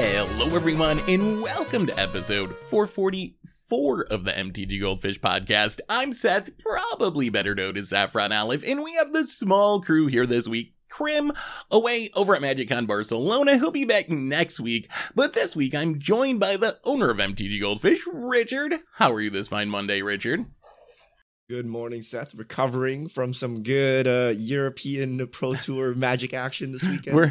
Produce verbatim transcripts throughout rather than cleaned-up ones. Hello everyone and welcome to episode four forty-four of the M T G Goldfish podcast. I'm Seth, probably better known as Saffron Olive, and we have the small crew here this week. Crim, away over at MagicCon Barcelona. He'll be back next week, but this week I'm joined by the owner of M T G Goldfish, Richard. How are you this fine Monday, Richard? Good morning, Seth. Recovering from some good uh, European Pro Tour magic action this weekend. Were,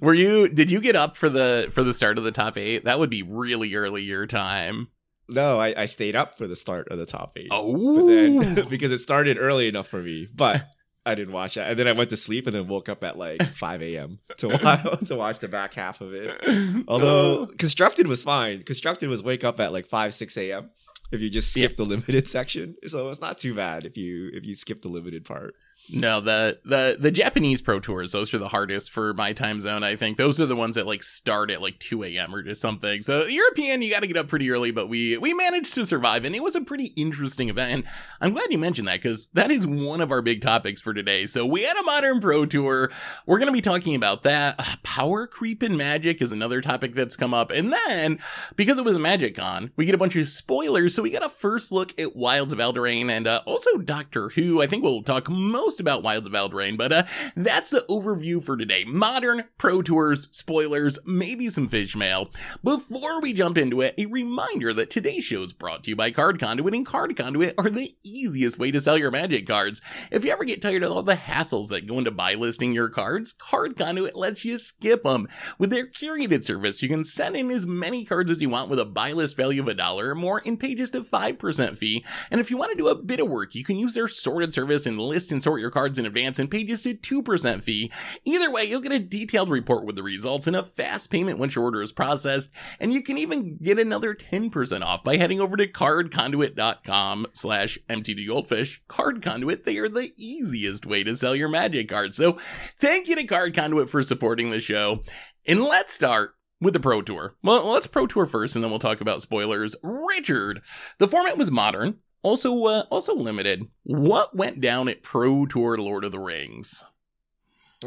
were you? Did you get up for the for the start of the top eight? That would be really early your time. No, I, I stayed up for the start of the top eight. Oh, but then, because it started early enough for me, but I didn't watch that. And then I went to sleep and then woke up at like five a.m. to watch, to watch the back half of it. Although Constructed was fine. Constructed was wake up at like five, six a.m. if you just skip yeah. the limited section. So it's not too bad if you if you skip the limited part. No, the, the the Japanese Pro Tours, those are the hardest for my time zone, I think. Those are the ones that like start at like two a.m. or just something. So European, you got to get up pretty early, but we, we managed to survive. And it was a pretty interesting event. And I'm glad you mentioned that because that is one of our big topics for today. So we had a modern Pro Tour. We're going to be talking about that. Uh, power creep in Magic is another topic that's come up. And then because it was MagicCon, we get a bunch of spoilers. So we got a first look at Wilds of Eldraine and uh, also Doctor Who. I think we'll talk most about Wilds of Eldraine, but uh, that's the overview for today. Modern, Pro Tours, spoilers, maybe some fish mail. Before we jump into it, a reminder that today's show is brought to you by Card Conduit, and Card Conduit are the easiest way to sell your Magic cards. If you ever get tired of all the hassles that go into buy listing your cards, Card Conduit lets you skip them. With their curated service, you can send in as many cards as you want with a buy list value of a dollar or more and pay just a five percent fee. And if you want to do a bit of work, you can use their sorted service and list and sort your cards in advance and pay just a two percent fee. Either way, you'll get a detailed report with the results and a fast payment once your order is processed, and you can even get another ten percent off by heading over to card conduit dot com slash M T G Goldfish. Card Conduit, they are the easiest way to sell your Magic cards. So thank you to Card Conduit for supporting the show, and let's start with the Pro Tour. Well, let's Pro Tour first, and then we'll talk about spoilers. Richard, the format was modern. Also, uh, also limited. What went down at Pro Tour Lord of the Rings?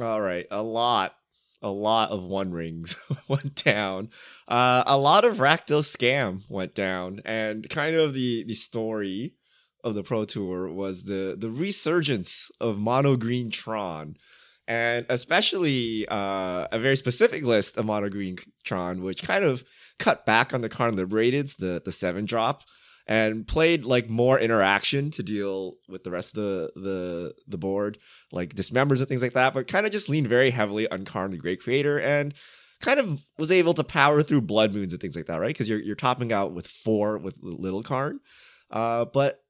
All right. A lot. A lot of One Rings went down. Uh, a lot of Rakdos Scam went down. And kind of the, the story of the Pro Tour was the, the resurgence of Mono Green Tron. And especially uh, a very specific list of Mono Green Tron, which kind of cut back on the Karn Liberateds, the, the seven drop. And played like more interaction to deal with the rest of the the, the board, like dismembers and things like that, but kind of just leaned very heavily on Karn the Great Creator and kind of was able to power through Blood Moons and things like that, right? Because you're you're topping out with four with little Karn. Uh, but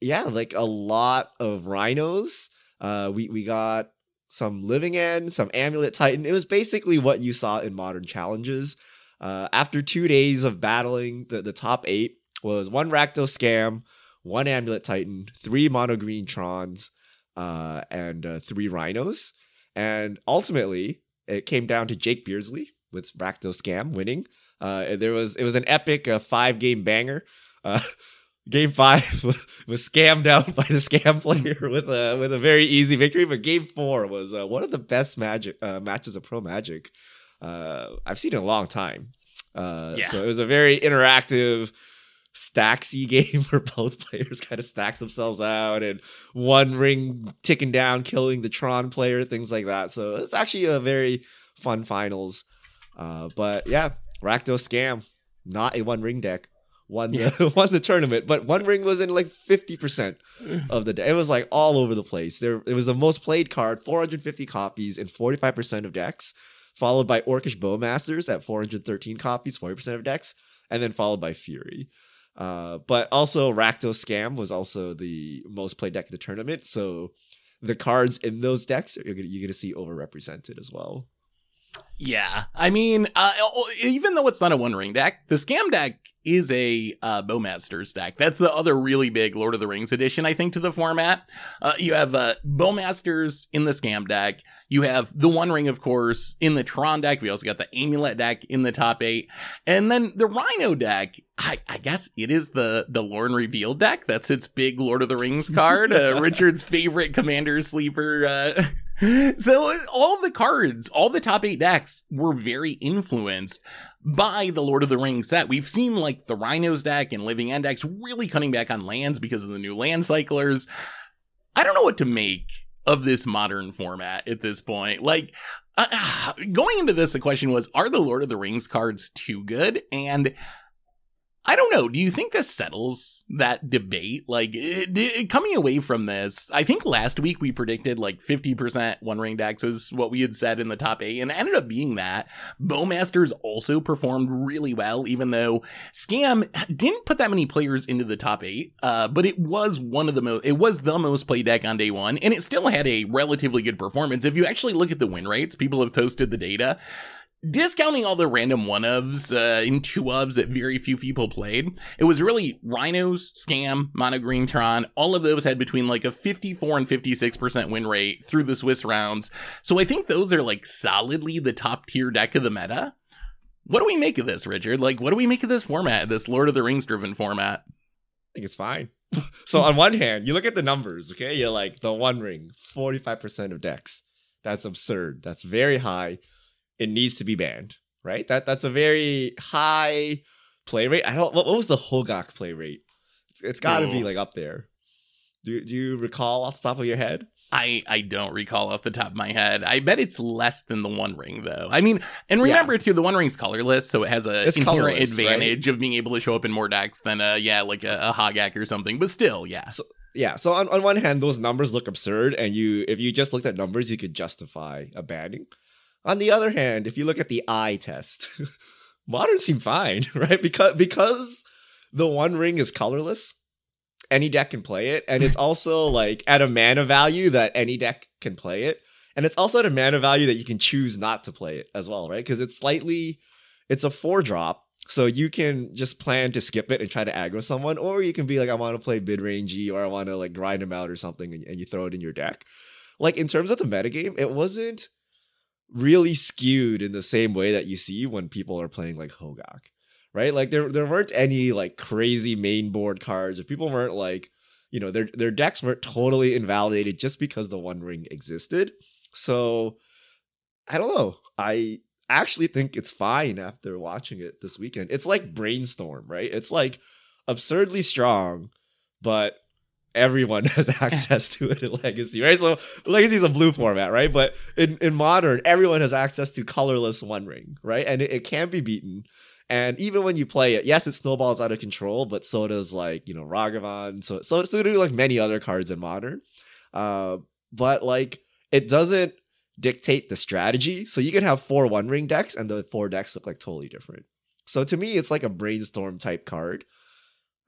yeah, like a lot of Rhinos. Uh, we, we got some Living End, some Amulet Titan. It was basically what you saw in Modern Challenges. Uh, after two days of battling the, the top eight, was one Rakdos Scam, one Amulet Titan, three Mono Green Trons, uh, and uh, three Rhinos. And ultimately, it came down to Jake Beardsley with Rakdos Scam winning. Uh, there was it was an epic uh, five-game banger. Uh, game five was scammed out by the Scam player with a with a very easy victory. But game four was uh, one of the best magic uh, matches of Pro Magic uh, I've seen in a long time. Uh, yeah. So it was a very interactive, stacksy game where both players kind of stacks themselves out and One Ring ticking down, killing the Tron player, things like that. So it's actually a very fun finals. Uh, but yeah, Rakdos Scam, not a One Ring deck, won the, yeah. won the tournament. But One Ring was in like fifty percent of the deck. It was like all over the place. There, it was the most played card, four hundred fifty copies in forty-five percent of decks, followed by Orcish Bowmasters at four hundred thirteen copies, forty percent of decks, and then followed by Fury. Uh, but also Rakdos Scam was also the most played deck of the tournament. So the cards in those decks, you're going to see overrepresented as well. Yeah. I mean, uh, even though it's not a One Ring deck, the Scam deck is a uh, Bowmaster's deck. That's the other really big Lord of the Rings addition, I think, to the format. Uh, you have uh, Bowmasters in the Scam deck. You have the One Ring, of course, in the Tron deck. We also got the Amulet deck in the top eight. And then the Rhino deck, I, I guess it is the, the Lorien Revealed deck. That's its big Lord of the Rings card. Uh, Richard's favorite Commander Sleeper uh So all the cards, all the top eight decks were very influenced by the Lord of the Rings set. We've seen like the Rhinos deck and Living End decks really cutting back on lands because of the new land cyclers. I don't know what to make of this modern format at this point. Like, uh, going into this, the question was, are the Lord of the Rings cards too good? And I don't know. Do you think this settles that debate? Like, it, it, coming away from this, I think last week we predicted like fifty percent One Ring decks is what we had said in the top eight, and it ended up being that. Bowmasters also performed really well, even though Scam didn't put that many players into the top eight, uh, but it was one of the most, it was the most played deck on day one, and it still had a relatively good performance. If you actually look at the win rates, people have posted the data. Discounting all the random one-ofs uh, and two-ofs that very few people played, it was really Rhinos, Scam, Mono Green Tron. All of those had between like a fifty-four and fifty-six percent win rate through the Swiss rounds. So I think those are like solidly the top-tier deck of the meta. What do we make of this, Richard? Like, what do we make of this format, this Lord of the Rings-driven format? I think it's fine. So on one hand, you look at the numbers, okay? You're like, the One Ring, forty-five percent of decks. That's absurd. That's very high. It needs to be banned, right? That that's a very high play rate. I don't. What, what was the Hogak play rate? It's, it's got to oh. be like up there. Do do you recall off the top of your head? I, I don't recall off the top of my head. I bet it's less than the One Ring, though. I mean, and remember, yeah. too, the One Ring's colorless, so it has an inherent advantage, right? Of being able to show up in more decks than, a, yeah, like a, a Hogak or something. But still, yeah. So, yeah, so on, on one hand, those numbers look absurd, and you if you just looked at numbers, you could justify a banning. On the other hand, if you look at the eye test, modern seem fine, right? Because because the One Ring is colorless, any deck can play it. And it's also like at a mana value that any deck can play it. And it's also at a mana value that you can choose not to play it as well, right? Because it's slightly, it's a four drop. So you can just plan to skip it and try to aggro someone. Or you can be like, I want to play mid-rangey, or I want to like grind them out or something. And, and you throw it in your deck. Like in terms of the metagame, it wasn't really skewed in the same way that you see when people are playing like Hogak, right? Like there there weren't any like crazy main board cards, or people weren't like, you know, their their decks weren't totally invalidated just because the One Ring existed. So I don't know. I actually think it's fine after watching it this weekend. It's like Brainstorm, right? It's like absurdly strong, but everyone has access to it in Legacy, right? So Legacy is a blue format, right? But in, in Modern, everyone has access to colorless One Ring, right? And it, it can be beaten. And even when you play it, yes, it snowballs out of control, but so does like, you know, Ragavan. So, so, so do like many other cards in Modern. Uh, but like, it doesn't dictate the strategy. So you can have four One Ring decks and the four decks look like totally different. So to me, it's like a Brainstorm type card.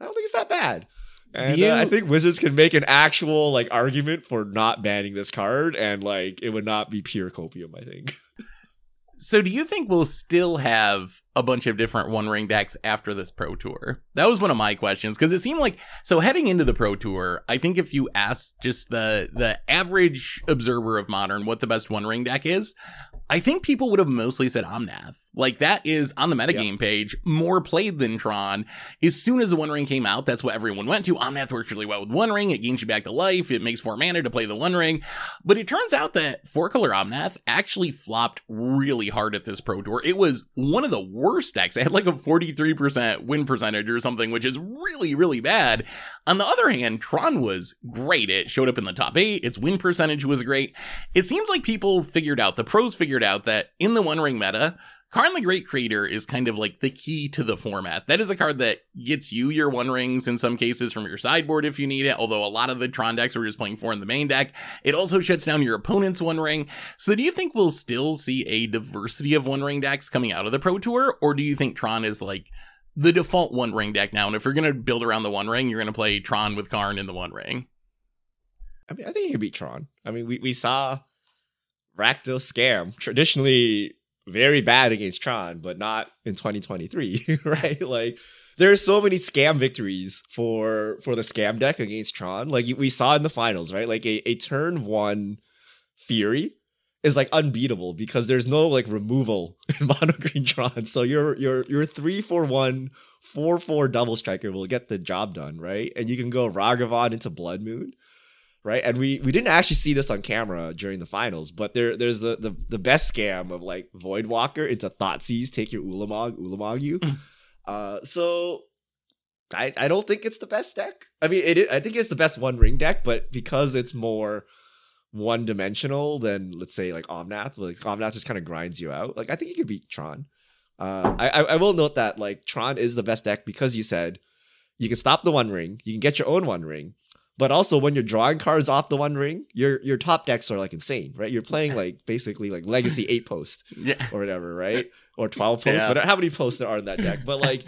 I don't think it's that bad. And you, uh, I think Wizards can make an actual like argument for not banning this card, and like it would not be pure copium, I think. So do you think we'll still have a bunch of different One Ring decks after this Pro Tour? That was one of my questions, because it seemed like, so heading into the Pro Tour, I think if you ask just the the average observer of Modern what the best One Ring deck is, I think people would have mostly said Omnath. Like, that is, on the metagame yep. page, more played than Tron. As soon as the One Ring came out, that's what everyone went to. Omnath works really well with One Ring. It gains you back to life. It makes four mana to play the One Ring. But it turns out that four-color Omnath actually flopped really hard at this Pro Tour. It was one of the worst decks. It had like a forty-three percent win percentage or something, which is really, really bad. On the other hand, Tron was great. It showed up in the top eight. Its win percentage was great. It seems like people figured out, the pros figured out that in the One Ring meta, Karn the Great Creator is kind of like the key to the format. That is a card that gets you your One Rings in some cases from your sideboard if you need it, although a lot of the Tron decks were just playing four in the main deck. It also shuts down your opponent's One Ring. So do you think we'll still see a diversity of One Ring decks coming out of the Pro Tour, or do you think Tron is like the default One Ring deck now, and if you're going to build around the One Ring, you're going to play Tron with Karn in the One Ring? I mean, I think you can beat Tron. I mean, we, we saw Rakdos Scam, traditionally very bad against Tron, but not in twenty twenty-three, right? Like, there are so many Scam victories for for the Scam deck against Tron. Like, we saw in the finals, right? Like, a, a turn one Fury is, like, unbeatable because there's no, like, removal in Mono Green Tron. So your, your, your three four one, four four double striker will get the job done, right? And you can go Ragavan into Blood Moon. right? And we we didn't actually see this on camera during the finals, but there there's the the, the best scam of like Voidwalker into Thoughtseize, take your Ulamog, Ulamog you. Mm. Uh, so I I don't think it's the best deck. I mean, it I think it's the best One Ring deck, but because it's more one dimensional than let's say like Omnath, like Omnath just kind of grinds you out. Like I think you could beat Tron. Uh, I I will note that like Tron is the best deck because you said you can stop the One Ring, you can get your own One Ring, but also when you're drawing cards off the One Ring, your your top decks are like insane, right? You're playing like basically like Legacy eight post yeah. or whatever, right? Or twelve post, yeah. whatever. How many posts there are in that deck? But like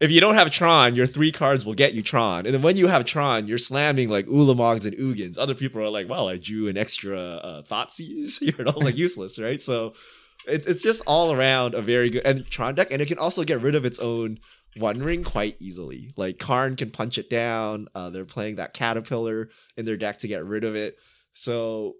if you don't have Tron, your three cards will get you Tron, and then when you have Tron, you're slamming like Ulamogs and Ugins. Other people are like, well, I drew an extra uh, Thoughtseize, you're all like useless, right? So. It, it's just all around a very good and Tron deck, and it can also get rid of its own One Ring quite easily. Like Karn can punch it down. Uh, they're playing that Caterpillar in their deck to get rid of it. So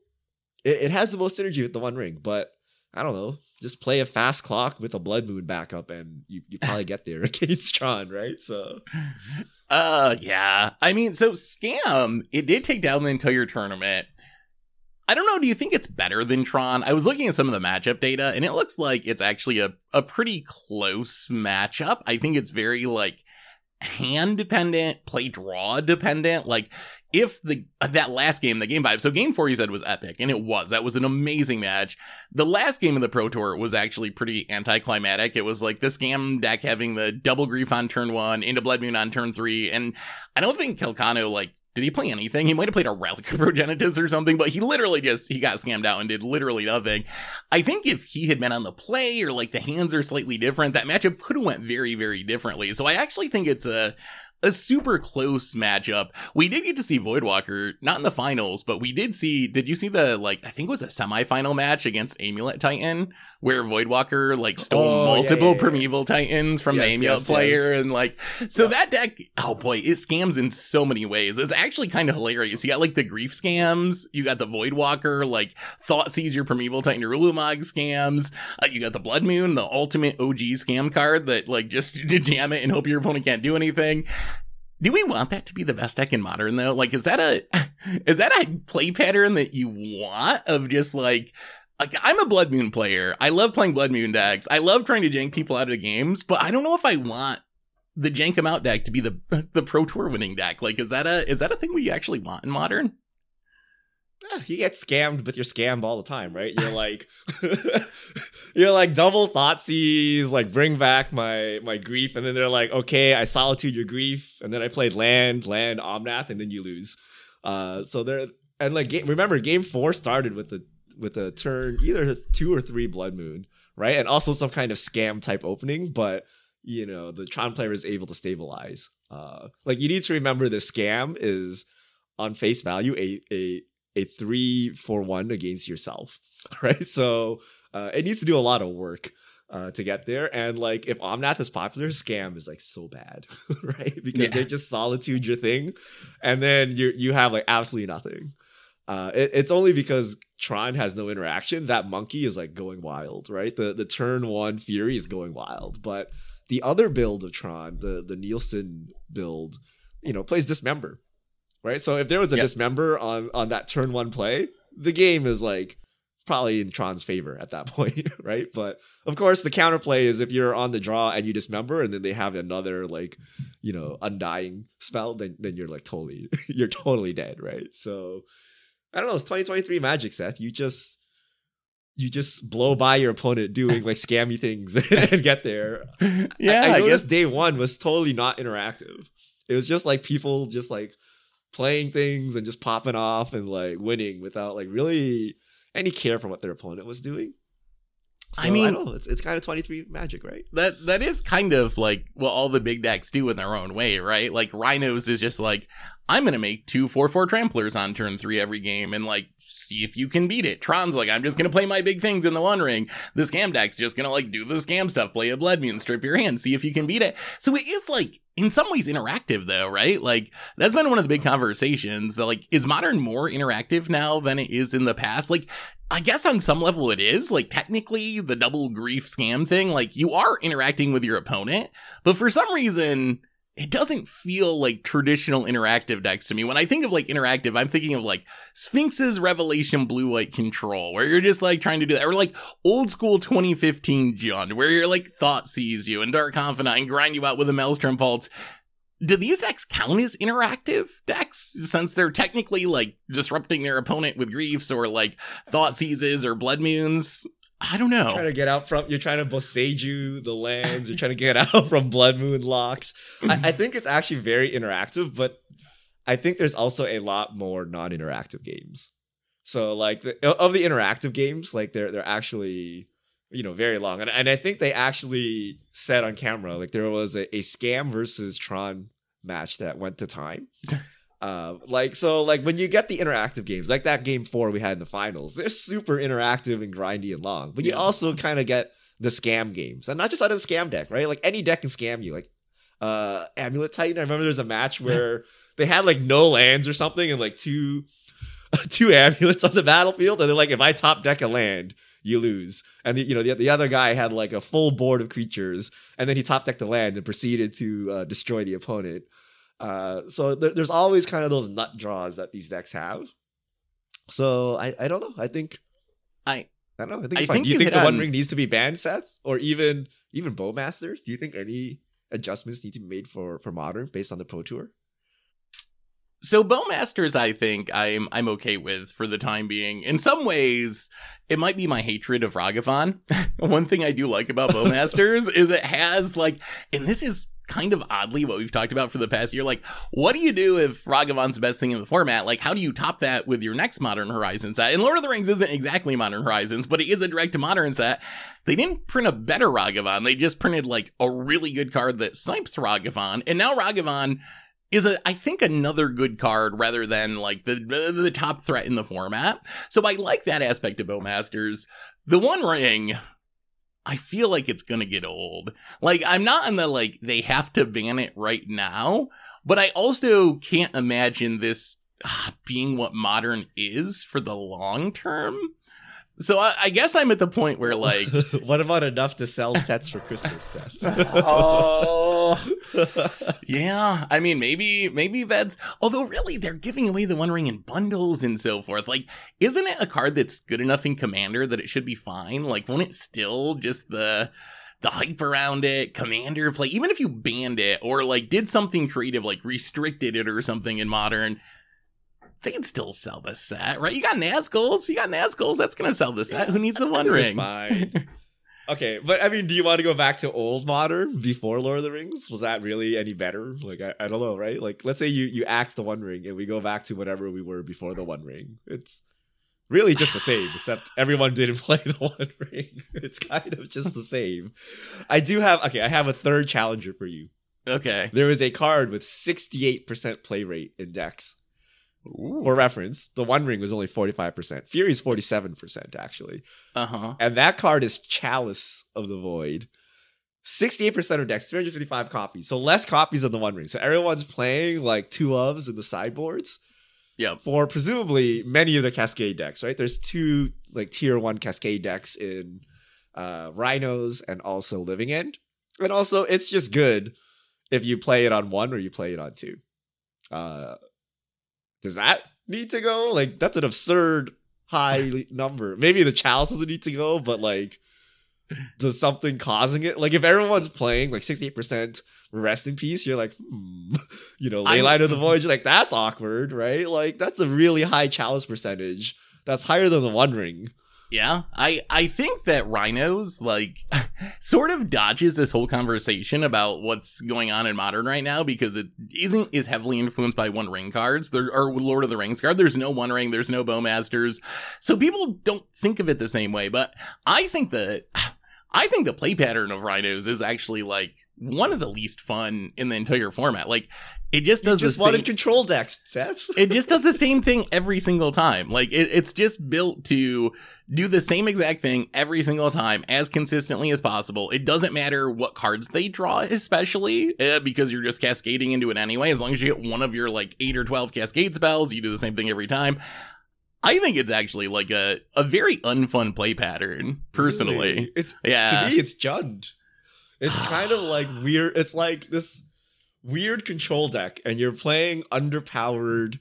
it, it has the most synergy with the One Ring, but I don't know. Just play a fast clock with a Blood Moon backup and you, you probably get there against Tron, right? So uh yeah. I mean, so Scam, it did take down the entire tournament. I don't know, do you think it's better than Tron? I was looking at some of the matchup data, and it looks like it's actually a, a pretty close matchup. I think it's very, like, hand-dependent, play-draw dependent. Like, if the that last game, the game five, so game four, you said, was epic, and it was. That was an amazing match. The last game of the Pro Tour was actually pretty anticlimactic. It was, like, the Scam deck having the double Grief on turn one, into Blood Moon on turn three, and I don't think Calcano, like, did he play anything? He might have played a Relic of Progenitus or something, but he literally just, he got scammed out and did literally nothing. I think if he had been on the play or like the hands are slightly different, that matchup could have went very, very differently. So I actually think it's a a super close matchup. We did get to see Voidwalker, not in the finals, but we did see, did you see the, like, I think it was a semifinal match against Amulet Titan where Voidwalker, like, stole oh, multiple yeah, yeah, yeah. Primeval Titans from yes, the Amulet yes, player. Yes. And, like, so yeah. that deck, oh boy, it scams in so many ways. It's actually kind of hilarious. You got, like, the Grief scams, you got the Voidwalker, like, Thoughtseize your Primeval Titan or Ulamog scams, uh, you got the Blood Moon, the ultimate O G scam card that, like, just jam it and hope your opponent can't do anything. Do we want that to be the best deck in Modern, though? Like, is that a is that a play pattern that you want of just, like, like I'm a Blood Moon player. I love playing Blood Moon decks. I love trying to jank people out of the games, but I don't know if I want the jank them out deck to be the the Pro Tour winning deck. Like, is that a is that a thing we actually want in Modern? You get scammed, but you're scammed all the time, right? You're like, you're like double Thoughtseize, like bring back my my Grief, and then they're like, okay, I Solitude your Grief, and then I played land, land, Omnath, and then you lose. Uh, so they're and like game, remember, game four started with the with a turn either two or three Blood Moon, right? And also some kind of scam type opening, but you know the Tron player is able to stabilize. Uh, like you need to remember the scam is on face value a a. a three four one against yourself, right? So uh, it needs to do a lot of work uh, to get there. And like if Omnath is popular, Scam is like so bad, right? Because yeah. they just Solitude your thing, and then you you have like absolutely nothing. Uh, it, it's only because Tron has no interaction that Monkey is like going wild, right? The the turn one Fury is going wild, but the other build of Tron, the the Nielsen build, you know, plays Dismember. Right, so if there was a yep. Dismember on, on that turn one play, the game is like probably in Tron's favor at that point, right? But of course, the counterplay is if you're on the draw and you Dismember, and then they have another like, you know, Undying spell, then then you're like totally you're totally dead, right? So I don't know, it's twenty twenty-three Magic, Seth. You just you just blow by your opponent doing like scammy things and get there. Yeah, I, I noticed I day one was totally not interactive. It was just like people just like. playing things and just popping off and like winning without like really any care for what their opponent was doing. So, I mean, I don't know, it's it's kind of twenty-three Magic, right? That that is kind of like what all the big decks do in their own way, right? Like Rhinos is just like, I'm gonna make two four four tramplers on turn three every game and like see if you can beat it. Tron's like, I'm just gonna play my big things in the One Ring. The Scam deck's just gonna like do the scam stuff, play a Blood Moon, strip your hand, see if you can beat it. So it is like in some ways interactive though, right? Like that's been one of the big conversations that like, is Modern more interactive now than it is in the past? Like I guess on some level it is, like technically the double Grief Scam thing, like you are interacting with your opponent, but for some reason it doesn't feel like traditional interactive decks to me. When I think of like interactive, I'm thinking of like Sphinx's Revelation Blue White Control, where you're just like trying to do that, or like old school twenty fifteen Jund, where you're like Thought Seize you and Dark Confidant and grind you out with a Maelstrom Pulse. Do these decks count as interactive decks, since they're technically like disrupting their opponent with Griefs or like Thought Seizes or Blood Moons? I don't know. You're trying to get out from, you're trying to Boseiju the lands. You're trying to get out from Blood Moon locks. I, I think it's actually very interactive, but I think there's also a lot more non-interactive games. So like the, of the interactive games, like they're they're actually, you know, very long. And, and I think they actually said on camera, like there was a, a Scam versus Tron match that went to time. Uh, like, so like when you get the interactive games, like that game four we had in the finals, they're super interactive and grindy and long, but you yeah. also kind of get the Scam games, and not just out of the Scam deck, right? Like any deck can scam you, like, uh, Amulet Titan. I remember there's a match where they had like no lands or something and like two, two amulets on the battlefield. And they're like, if I top deck a land, you lose. And the, you know, the, the other guy had like a full board of creatures, and then he top decked the land and proceeded to uh, destroy the opponent. Uh, so there, there's always kind of those nut draws that these decks have. So I, I don't know. I think I I don't know. I think it's I fine. Think Do you think the on... One Ring needs to be banned, Seth, or even even Bowmasters? Do you think any adjustments need to be made for for Modern based on the Pro Tour? So Bowmasters, I think I'm I'm okay with for the time being. In some ways, it might be my hatred of Ragavan. One thing I do like about Bowmasters is it has like, and this is kind of oddly what we've talked about for the past year, like what do you do if Ragavan's the best thing in the format? Like how do you top that with your next Modern Horizons set? And Lord of the Rings isn't exactly Modern Horizons, but it is a direct to Modern set. They didn't print a better Ragavan. They just printed like a really good card that snipes Ragavan. And now Ragavan is, a, I think, another good card rather than like the, the the top threat in the format. So I like that aspect of Bowmasters. The One Ring, I feel like it's going to get old. Like, I'm not in the, like, they have to ban it right now, but I also can't imagine this ah, being what Modern is for the long term. So I, I guess I'm at the point where, like... What about enough to sell sets for Christmas, Seth? Oh, yeah. I mean, maybe maybe that's... Although, really, they're giving away the One Ring in bundles and so forth. Like, isn't it a card that's good enough in Commander that it should be fine? Like, won't it still just the... the hype around it, Commander play? Even if you banned it or, like, did something creative, like restricted it or something in Modern... They can still sell this set, right? You got Nazguls. You got Nazguls. That's going to sell this set. Who needs the One Ring? Okay, but I mean, do you want to go back to old Modern before Lord of the Rings? Was that really any better? Like, I, I don't know, right? Like, let's say you, you axe the One Ring and we go back to whatever we were before the One Ring. It's really just the same, except everyone didn't play the One Ring. It's kind of just the same. I do have, okay, I have a third challenger for you. Okay. There is a card with sixty-eight percent play rate in decks. Ooh. For reference, the One Ring was only forty-five percent. Fury's forty-seven percent, actually. Uh-huh. And that card is Chalice of the Void. sixty-eight percent of decks, three hundred fifty-five copies. So less copies than the One Ring. So everyone's playing like two ofs in the sideboards. Yeah. For presumably many of the Cascade decks, right? There's two like tier one Cascade decks in uh, Rhinos and also Living End. And also, it's just good if you play it on one or you play it on two. Uh... Does that need to go? Like, that's an absurd high number. Maybe the Chalice doesn't need to go, but, like, does something causing it? Like, if everyone's playing, like, sixty-eight percent Rest in Peace, you're like, hmm. You know, Leyline of the Void, you're like, that's awkward, right? Like, that's a really high Chalice percentage. That's higher than the One Ring. Yeah, I, I think that Rhinos, like, sort of dodges this whole conversation about what's going on in Modern right now, because it isn't as heavily influenced by One Ring cards, there, or Lord of the Rings card. There's no One Ring, there's no Bowmasters, so people don't think of it the same way, but I think that... I think the play pattern of Rhinos is actually, like, one of the least fun in the entire format. Like, it just does you just the wanted same... control decks, Seth. It just does the same thing every single time. Like, it, it's just built to do the same exact thing every single time as consistently as possible. It doesn't matter what cards they draw, especially, uh, because you're just cascading into it anyway. As long as you get one of your, like, eight or twelve cascade spells, you do the same thing every time. I think it's actually like a, a very unfun play pattern, personally. Really? It's yeah. To me, it's Jund. It's kind of like weird. It's like this weird control deck and you're playing underpowered,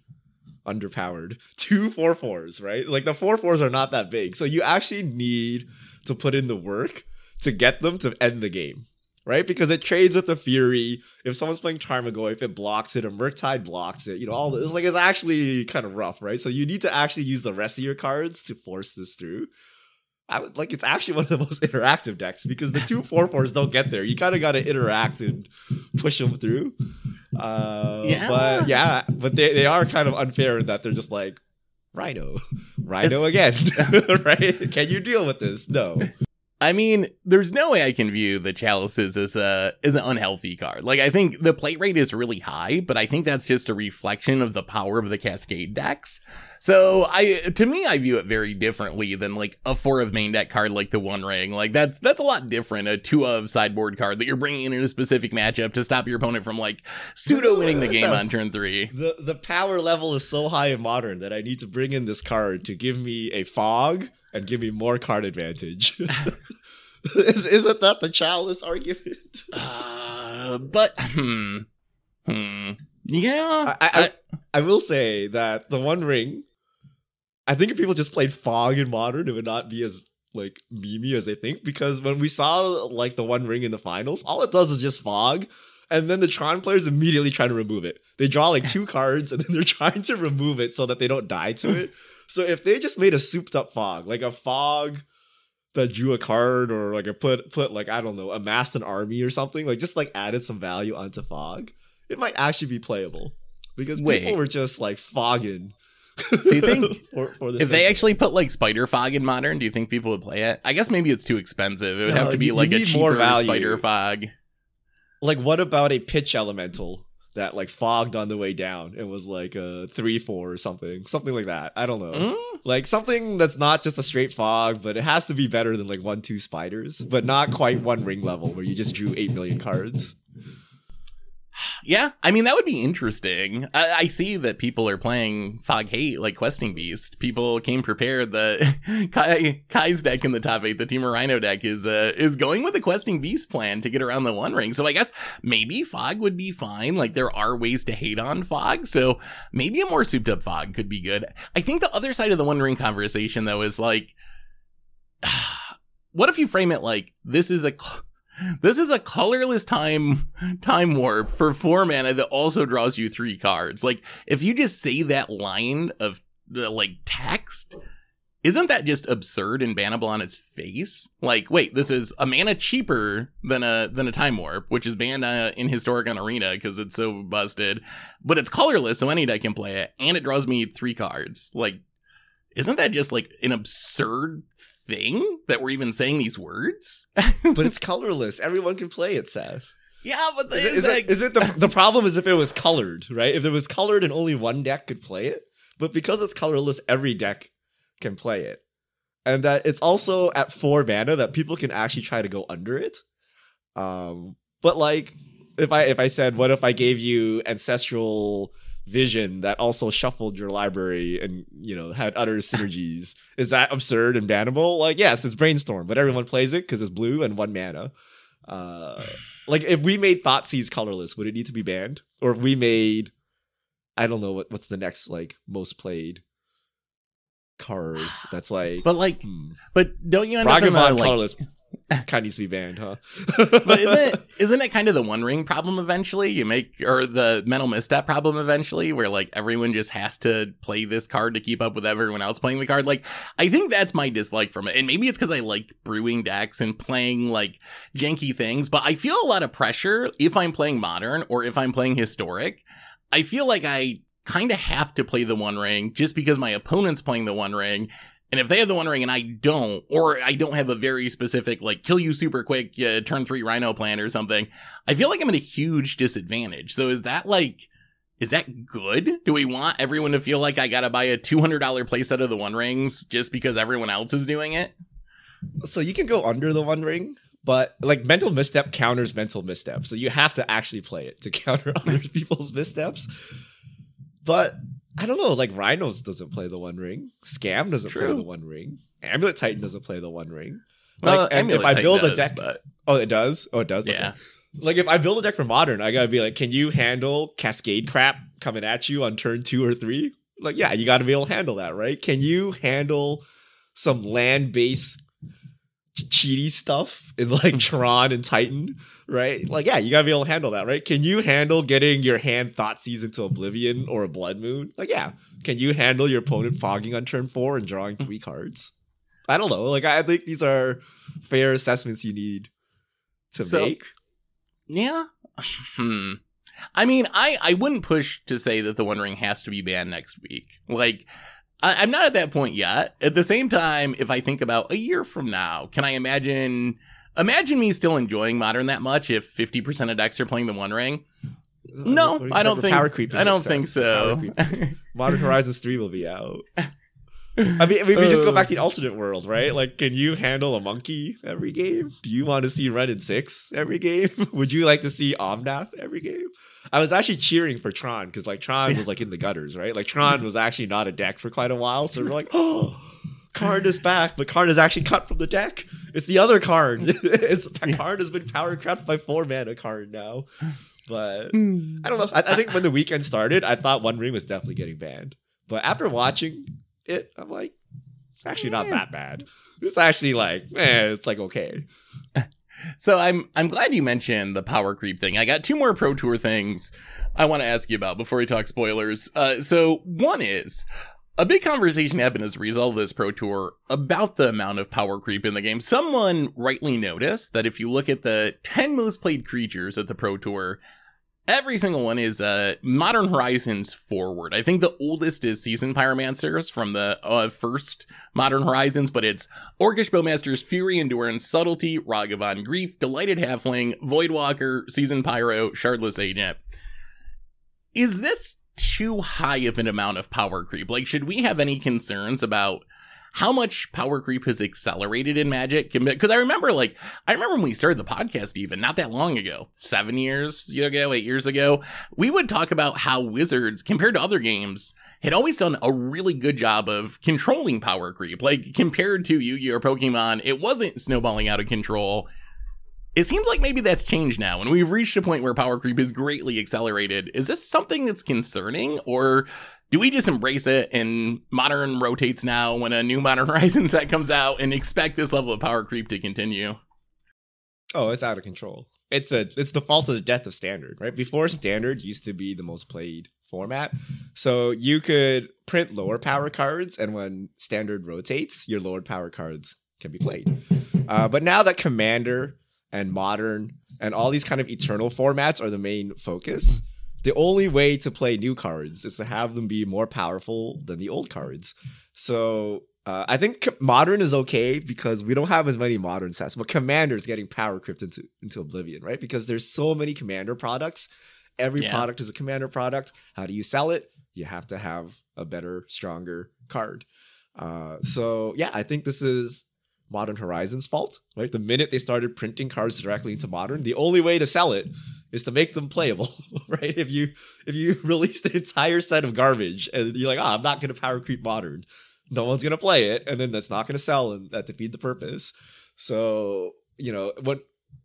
underpowered, two four fours, right? Like the four fours are not that big. So you actually need to put in the work to get them to end the game, right? Because it trades with the Fury. If someone's playing Tarmogoyf, if it blocks it, a Murktide blocks it, you know, all this. It's like, it's actually kind of rough, right? So you need to actually use the rest of your cards to force this through. I would like, it's actually one of the most interactive decks because the two four fours don't get there. You kind of got to interact and push them through. Uh, yeah. But yeah, but they, they are kind of unfair in that they're just like, Rhino, Rhino it's, again, yeah. Right? Can you deal with this? No. I mean, there's no way I can view the Chalices as a as an unhealthy card. Like, I think the play rate is really high, but I think that's just a reflection of the power of the Cascade decks. So, I to me, I view it very differently than, like, a four of main deck card like the One Ring. Like, that's that's a lot different, a two of sideboard card that you're bringing in a specific matchup to stop your opponent from, like, pseudo-winning the game on turn three. The, the power level is so high in Modern that I need to bring in this card to give me a fog and give me more card advantage. is, isn't that the Chalice argument? uh, but, hmm. hmm. Yeah. I, I, I, I will say that the One Ring, I think if people just played Fog in Modern, it would not be as, like, meme-y as they think. Because when we saw, like, the One Ring in the finals, all it does is just Fog. And then the Tron players immediately try to remove it. They draw, like, two cards, and then they're trying to remove it so that they don't die to it. So if they just made a souped up fog, like a fog that drew a card or like a put, put like, I don't know, amassed an army or something, like just like added some value onto fog, it might actually be playable because Wait. people were just like fogging. Do you think for, for the if they actually put like spider fog in Modern, do you think people would play it? I guess maybe it's too expensive. It would no, have to be you, like you a cheaper spider fog. Like what about a pitch elemental that like fogged on the way down and was like a three, four or something, something like that. I don't know. Mm? Like something that's not just a straight fog, but it has to be better than like one, two spiders, but not quite One Ring level where you just drew eight million cards. Yeah. I mean, that would be interesting. I, I see that people are playing Fog Hate like Questing Beast. People came prepared. The Kai, Kai's deck in the top eight, the Teamer Rhino deck, is uh, is going with the Questing Beast plan to get around the One Ring. So I guess maybe Fog would be fine. Like, there are ways to hate on Fog. So maybe a more souped up Fog could be good. I think the other side of the One Ring conversation, though, is like, what if you frame it like this is a... This is a colorless time time warp for four mana that also draws you three cards. Like, if you just say that line of, uh, like, text, isn't that just absurd and bannable on its face? Like, wait, this is a mana cheaper than a than a time warp, which is banned uh, in Historic on Arena because it's so busted. But it's colorless, so any deck can play it, and it draws me three cards. Like, isn't that just, like, an absurd thing that we're even saying these words? But it's colorless. Everyone can play it, Seth. Yeah, but the, is it, is like... it, is it the, the problem is if it was colored, right? If it was colored and only one deck could play it. But because it's colorless, every deck can play it. And that it's also at four mana that people can actually try to go under it. Um, but like, if I if I said, what if I gave you Ancestral Vision that also shuffled your library and, you know, had other synergies. Is that absurd and bannable? Like, yes, it's Brainstorm, but everyone plays it because it's blue and one mana. Uh, like, if we made Thoughtseize colorless, would it need to be banned? Or if we made, I don't know, what what's the next, like, most played card that's like... But, like, hmm. but don't you end up in a, like... colorless kind of needs to be banned, huh? But isn't it, isn't it kind of the One Ring problem eventually? You make, or the mental misstep problem eventually, where like everyone just has to play this card to keep up with everyone else playing the card. Like, I think that's my dislike from it. And maybe it's because I like brewing decks and playing like janky things, but I feel a lot of pressure if I'm playing Modern or if I'm playing Historic. I feel like I kind of have to play the One Ring just because my opponent's playing the One Ring. And if they have the One Ring and I don't, or I don't have a very specific, like, kill you super quick, uh, turn three Rhino plan or something, I feel like I'm at a huge disadvantage. So is that, like, is that good? Do we want everyone to feel like I gotta buy a two hundred dollars playset of the One Rings just because everyone else is doing it? So you can go under the One Ring, but, like, mental misstep counters mental misstep. So you have to actually play it to counter other people's missteps. But... I don't know, like, Rhinos doesn't play the One Ring. Scam doesn't play the One Ring. Amulet Titan doesn't play the One Ring. Like, well, and if I build does, a deck... But... Oh, it does? Oh, it does? Yeah. Okay. Like, if I build a deck for Modern, I gotta be like, can you handle Cascade Crap coming at you on turn two or three? Like, yeah, you gotta be able to handle that, right? Can you handle some land-based cheaty stuff in, like, Tron and Titan, right? Like, yeah, you gotta be able to handle that, right? Can you handle getting your hand Thoughtseize into Oblivion or a Blood Moon? Like, yeah. Can you handle your opponent fogging on turn four and drawing three cards? I don't know. Like, I think these are fair assessments you need to so, make. Yeah. Hmm. I mean, I, I wouldn't push to say that the One Ring has to be banned next week. Like, I, I'm not at that point yet. At the same time, if I think about a year from now, can I imagine... Imagine me still enjoying Modern that much if fifty percent of decks are playing the One Ring. No, what, what I don't think... Power creep I don't think so. Modern Horizons three will be out. I mean, I mean, if we just go back to the alternate world, right? Like, can you handle a monkey every game? Do you want to see Red and Six every game? Would you like to see Omnath every game? I was actually cheering for Tron because, like, Tron was, like, in the gutters, right? Like, Tron was actually not a deck for quite a while. So we're like, oh, Karn is back, but Karn is actually cut from the deck. It's the other Karn. It's, Karn has been power crapped by four mana Karn now. But I don't know. I, I think when the weekend started, I thought One Ring was definitely getting banned. But after watching it, I'm like, it's actually not that bad. It's actually like, eh, it's like, okay. So I'm I'm glad you mentioned the power creep thing. I got two more Pro Tour things I want to ask you about before we talk spoilers. Uh, so one is, a big conversation happened as a result of this Pro Tour about the amount of power creep in the game. Someone rightly noticed that if you look at the ten most played creatures at the Pro Tour, every single one is uh, Modern Horizons forward. I think the oldest is Seasoned Pyromancers from the uh, first Modern Horizons, but it's Orcish Bowmasters, Fury, Endurance, Subtlety, Ragavan, Grief, Delighted Halfling, Voidwalker, Seasoned Pyro, Shardless Agent. Is this too high of an amount of power creep? Like, should we have any concerns about how much power creep has accelerated in Magic? Because I remember, like, I remember when we started the podcast even, not that long ago, seven years ago, eight years ago, we would talk about how Wizards, compared to other games, had always done a really good job of controlling power creep. Like, compared to Yu-Gi-Oh! Or Pokemon, it wasn't snowballing out of control. It seems like maybe that's changed now, and we've reached a point where power creep is greatly accelerated. Is this something that's concerning, or do we just embrace it and Modern rotates now when a new Modern Horizons set comes out and expect this level of power creep to continue? Oh, it's out of control. It's a it's the fault of the death of Standard, right? Before, Standard used to be the most played format, so you could print lower power cards, and when Standard rotates, your lower power cards can be played. Uh, but now that Commander and Modern and all these kind of eternal formats are the main focus, the only way to play new cards is to have them be more powerful than the old cards. So uh, I think Modern is okay because we don't have as many Modern sets, but Commander is getting power creeped into, into oblivion, right? Because there's so many Commander products. Every yeah. product is a Commander product. How do you sell it? You have to have a better, stronger card. Uh, so yeah, I think this is Modern Horizons' fault, right? The minute they started printing cards directly into Modern, the only way to sell it is to make them playable, right? If you if you release the entire set of garbage and you're like, oh, I'm not going to power creep Modern, no one's going to play it, and then that's not going to sell, and that defeats the purpose. So, you know, when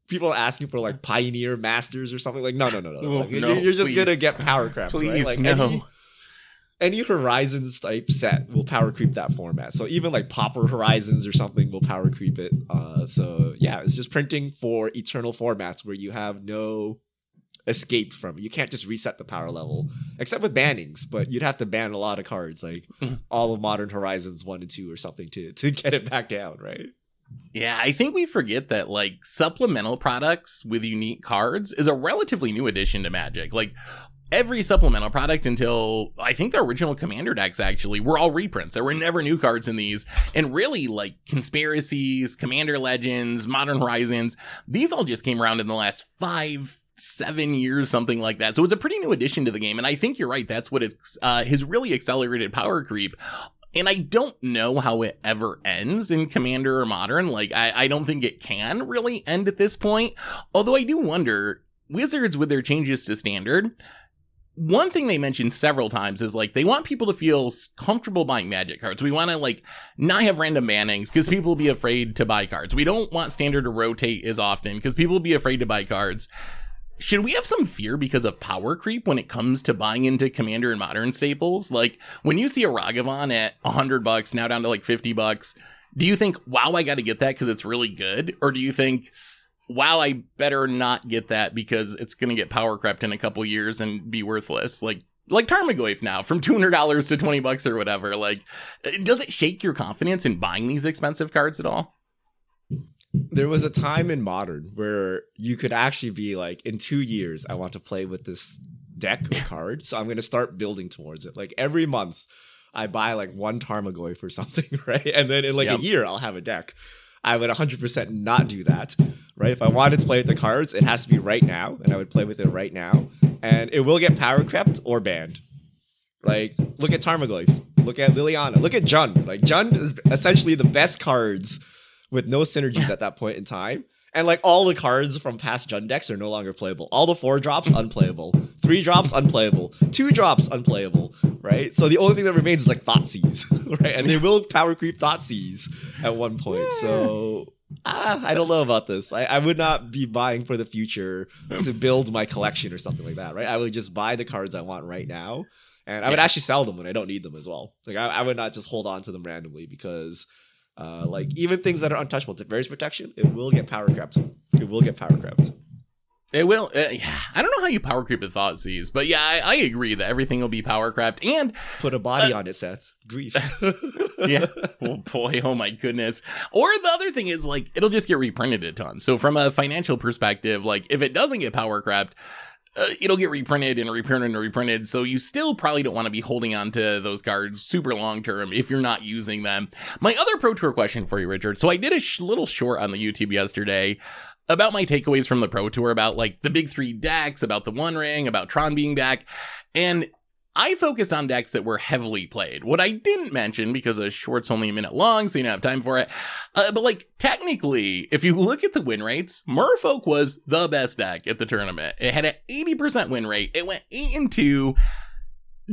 people are asking for, like, Pioneer Masters or something, like, no, no, no, no. Like, oh, no you're, you're just going to get power crapped, right? Like, no. Any, Any Horizons type set will power creep that format. So even like Pauper Horizons or something will power creep it. Uh, so yeah, it's just printing for eternal formats where you have no escape from it. You can't just reset the power level, except with bannings, but you'd have to ban a lot of cards, like all of Modern Horizons one and two or something to, to get it back down, right? Yeah, I think we forget that, like, supplemental products with unique cards is a relatively new addition to Magic. Like, every supplemental product until, I think, the original Commander decks, actually, were all reprints. There were never new cards in these. And really, like, Conspiracies, Commander Legends, Modern Horizons, these all just came around in the last five, seven years, something like that. So it's a pretty new addition to the game. And I think you're right. That's what it's, uh, has really accelerated power creep. And I don't know how it ever ends in Commander or Modern. Like, I, I don't think it can really end at this point. Although I do wonder, Wizards, with their changes to Standard, one thing they mentioned several times is, like, they want people to feel comfortable buying Magic cards. We want to, like, not have random bannings because people will be afraid to buy cards. We don't want Standard to rotate as often because people will be afraid to buy cards. Should we have some fear because of power creep when it comes to buying into Commander and Modern staples? Like, when you see a Ragavan at a hundred bucks, now down to, like, fifty bucks, do you think, wow, I got to get that because it's really good? Or do you think, wow, I better not get that because it's going to get power crept in a couple years and be worthless? Like, like Tarmogoyf now, from two hundred dollars to twenty bucks or whatever. Like, does it shake your confidence in buying these expensive cards at all? There was a time in Modern where you could actually be like, in two years, I want to play with this deck of cards, so I'm going to start building towards it. Like, every month, I buy like one Tarmogoyf for something, right? And then in like yep. a year, I'll have a deck. I would one hundred percent not do that, right? If I wanted to play with the cards, it has to be right now, and I would play with it right now. And it will get power crept or banned. Like, look at Tarmogoyf. Look at Liliana. Look at Jund. Like, Jund is essentially the best cards with no synergies at that point in time. And, like, all the cards from past Jund decks are no longer playable. All the four drops, unplayable. Three drops, unplayable. Two drops, unplayable, right? So the only thing that remains is, like, Thoughtseize, right? And they will power creep Thoughtseize at one point. Yeah. So ah, I don't know about this. I, I would not be buying for the future to build my collection or something like that, right? I would just buy the cards I want right now. And I would yeah. actually sell them when I don't need them as well. Like, I, I would not just hold on to them randomly because... Uh, like, even things that are untouchable to various protection, it will get power crept. It will get power crept. It will. Uh, yeah. I don't know how you power creep the Thoughtseize, but yeah, I, I agree that everything will be power crept. And put a body uh, on it, Seth. Grief. Yeah. Oh boy. Oh my goodness. Or the other thing is, like, it'll just get reprinted a ton. So from a financial perspective, like, if it doesn't get power crept, Uh, it'll get reprinted and reprinted and reprinted. So you still probably don't want to be holding on to those cards super long term if you're not using them. My other Pro Tour question for you, Richard. So I did a sh- little short on the YouTube yesterday about my takeaways from the Pro Tour, about like the big three decks, about the One Ring, about Tron being back. And I focused on decks that were heavily played. What I didn't mention, because a short's only a minute long, so you don't have time for it. Uh, but like, technically, if you look at the win rates, Merfolk was the best deck at the tournament. It had an eighty percent win rate. It went eight and two.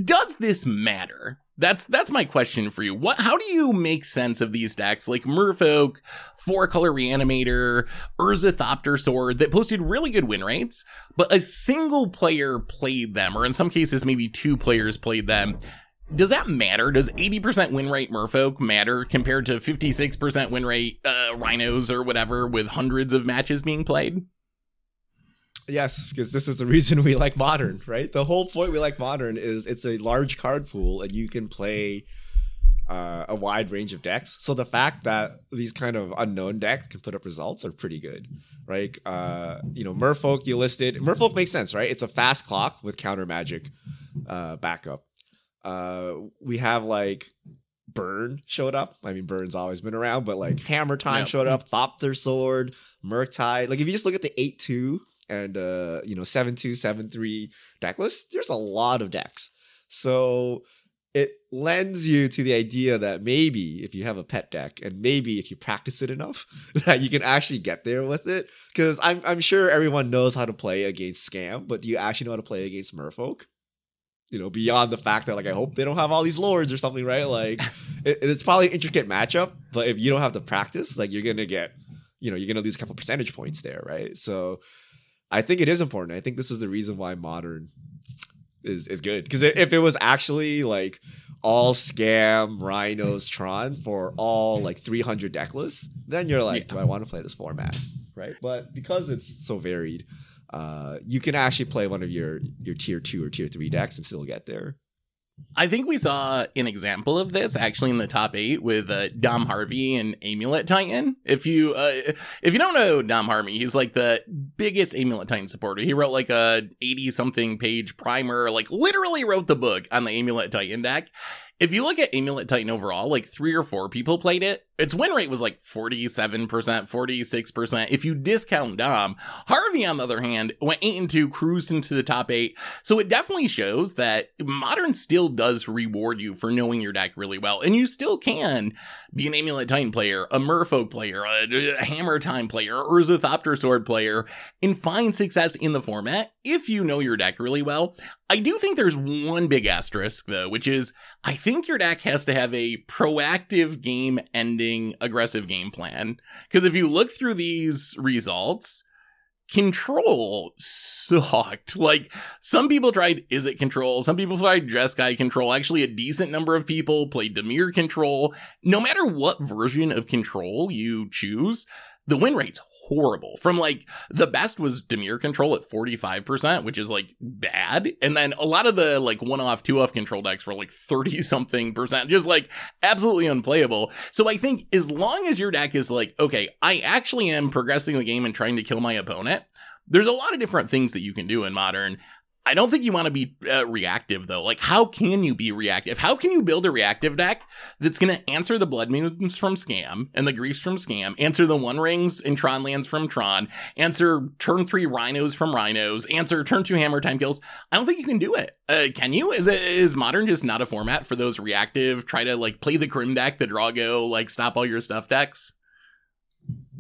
Does this matter? That's that's my question for you. What? How do you make sense of these decks like Merfolk, four-color Reanimator, Urza Thopter Sword that posted really good win rates, but a single player played them, or in some cases maybe two players played them? Does that matter? Does eighty percent win rate Merfolk matter compared to fifty-six percent win rate uh, Rhinos or whatever with hundreds of matches being played? Yes, because this is the reason we like Modern, right? The whole point we like Modern is it's a large card pool and you can play uh, a wide range of decks. So the fact that these kind of unknown decks can put up results are pretty good, right? Uh, you know, Merfolk, you listed. Merfolk makes sense, right? It's a fast clock with counter magic uh, backup. Uh, we have like Burn showed up. I mean, Burn's always been around, but like Hammer Time yep. showed up, Thopter Sword, Murktide. Like if you just look at the eight two and uh, you know, seven two, seven three deck list, there's a lot of decks. So it lends you to the idea that maybe if you have a pet deck and maybe if you practice it enough that you can actually get there with it. Because I'm I'm sure everyone knows how to play against Scam, but do you actually know how to play against Merfolk? You know, beyond the fact that like I hope they don't have all these lords or something, right? Like it, it's probably an intricate matchup, but if you don't have the practice, like you're gonna get, you know, you're gonna lose a couple percentage points there, right? So I think it is important. I think this is the reason why Modern is is good. Because if it was actually like all Scam, Rhinos, Tron for all like three hundred deck lists, then you're like, yeah. do I want to play this format? Right. But because it's so varied, uh, you can actually play one of your, your tier two or tier three decks and still get there. I think we saw an example of this actually in the top eight with uh, Dom Harvey and Amulet Titan. If you uh, if you don't know Dom Harvey, he's like the biggest Amulet Titan supporter. He wrote like a eighty something page primer, like literally wrote the book on the Amulet Titan deck. If you look at Amulet Titan overall, like three or four people played it. Its win rate was like forty-seven percent, forty-six percent. If you discount Dom, Harvey, on the other hand, went eight and two, cruised into the top eight. So it definitely shows that Modern still does reward you for knowing your deck really well. And you still can be an Amulet Titan player, a Merfolk player, a, a Hammer Time player, or Urza Thopter Sword player, and find success in the format if you know your deck really well. I do think there's one big asterisk, though, which is I think your deck has to have a proactive game-ending aggressive game plan, because if you look through these results, Control sucked. Like, some people tried Is It Control, some people tried Jeskai Control. Actually, a decent number of people played Dimir Control. No matter what version of Control you choose, the win rate's horrible. From like, the best was Dimir Control at forty-five percent, which is like bad. And then a lot of the like one-off, two-off control decks were like thirty something percent, just like absolutely unplayable. So I think as long as your deck is like, okay, I actually am progressing the game and trying to kill my opponent, there's a lot of different things that you can do in Modern. I don't think you want to be uh, reactive, though. Like, how can you be reactive? How can you build a reactive deck that's going to answer the Blood Moons from Scam and the Griefs from Scam, answer the One Rings and Tron Lands from Tron, answer turn three Rhinos from Rhinos, answer turn two Hammer Time kills? I don't think you can do it. Uh, can you? Is, is Modern just not a format for those reactive, try to, like, play the Crim deck, the Drago, like, stop all your stuff decks?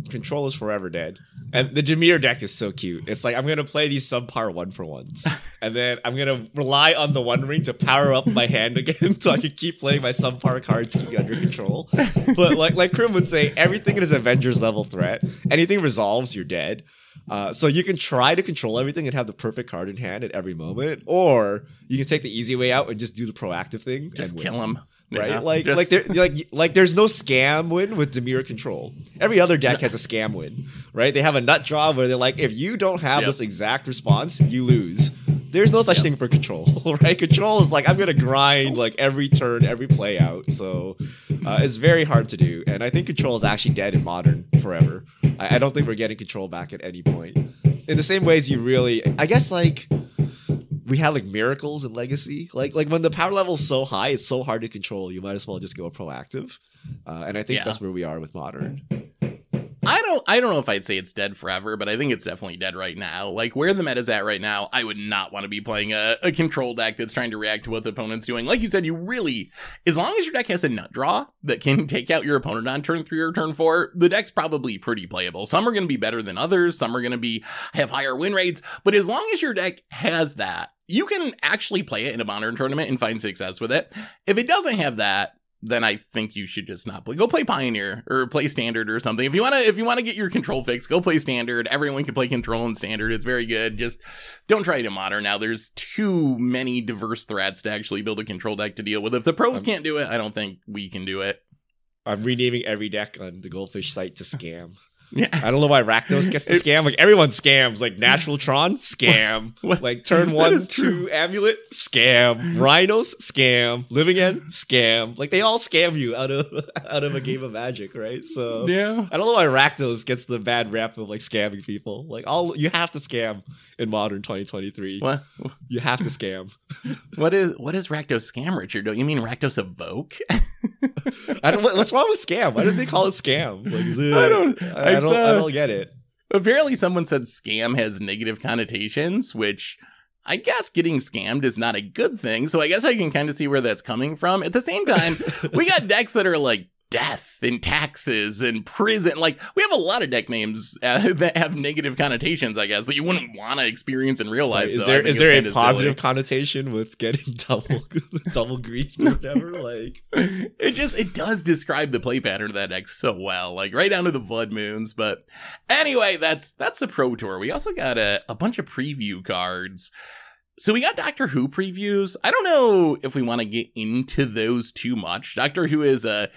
Control is forever dead. And the Dimir deck is so cute. It's like, I'm going to play these subpar one-for-ones. And then I'm going to rely on the One Ring to power up my hand again so I can keep playing my subpar cards, keep it under control. But like like Crim would say, everything is Avengers-level threat. Anything resolves, you're dead. Uh, so you can try to control everything and have the perfect card in hand at every moment. Or you can take the easy way out and just do the proactive thing. Just and kill him. Right, yeah, like just... like there, like like there's no scam win with Dimir Control. Every other deck has a scam win, right? They have a nut draw where they're like, if you don't have yep. this exact response, you lose. There's no such yep. thing for Control, right? Control is like, I'm gonna grind like every turn, every play out. So uh, it's very hard to do, and I think Control is actually dead in Modern forever. I, I don't think we're getting Control back at any point. In the same ways, you really, I guess, like. We had like miracles and legacy. Like like when the power level is so high, it's so hard to control. You might as well just go proactive, uh, and I think yeah. that's where we are with Modern. I don't I don't know if I'd say it's dead forever, but I think it's definitely dead right now. Like where the meta's at right now, I would not want to be playing a, a control deck that's trying to react to what the opponent's doing. Like you said, you really, as long as your deck has a nut draw that can take out your opponent on turn three or turn four, the deck's probably pretty playable. Some are going to be better than others. Some are going to be have higher win rates. But as long as your deck has that, you can actually play it in a Modern tournament and find success with it. If it doesn't have that, then I think you should just not play. Go play Pioneer or play Standard or something. If you want to if you want to get your Control fix, go play Standard. Everyone can play Control and Standard. It's very good. Just don't try it in Modern now. There's too many diverse threats to actually build a Control deck to deal with. If the pros I'm, can't do it, I don't think we can do it. I'm renaming every deck on the Goldfish site to Scam. Yeah. I don't know why Rakdos gets the Scam. Like, everyone scams. Like, Natural Tron, Scam. What? Like, turn one, two, Amulet, Scam. Rhinos, Scam. Living End, Scam. Like, they all scam you out of out of a game of Magic, right? So, yeah. I don't know why Rakdos gets the bad rap of, like, scamming people. Like, all you have to scam in Modern twenty twenty-three. What? You have to scam. What is what is Rakdos Scam, Richard? Don't you mean Rakdos Evoke? I don't, what's wrong with Scam? Why did they call it Scam? Like, is it, I don't... I, I I don't, I don't get it. Apparently someone said scam has negative connotations, which I guess getting scammed is not a good thing. So I guess I can kind of see where that's coming from. At the same time, we got decks that are like death and taxes and prison. Like, we have a lot of deck names uh, that have negative connotations, I guess, that you wouldn't want to experience in real Sorry, life. Is so there is there a positive silly. connotation with getting double double griefed or whatever? Like, it just it does describe the play pattern of that deck so well, like right down to the Blood Moons. But anyway, that's that's the Pro Tour. We also got a, a bunch of preview cards. So we got Doctor Who previews. I don't know if we want to get into those too much. Doctor Who is a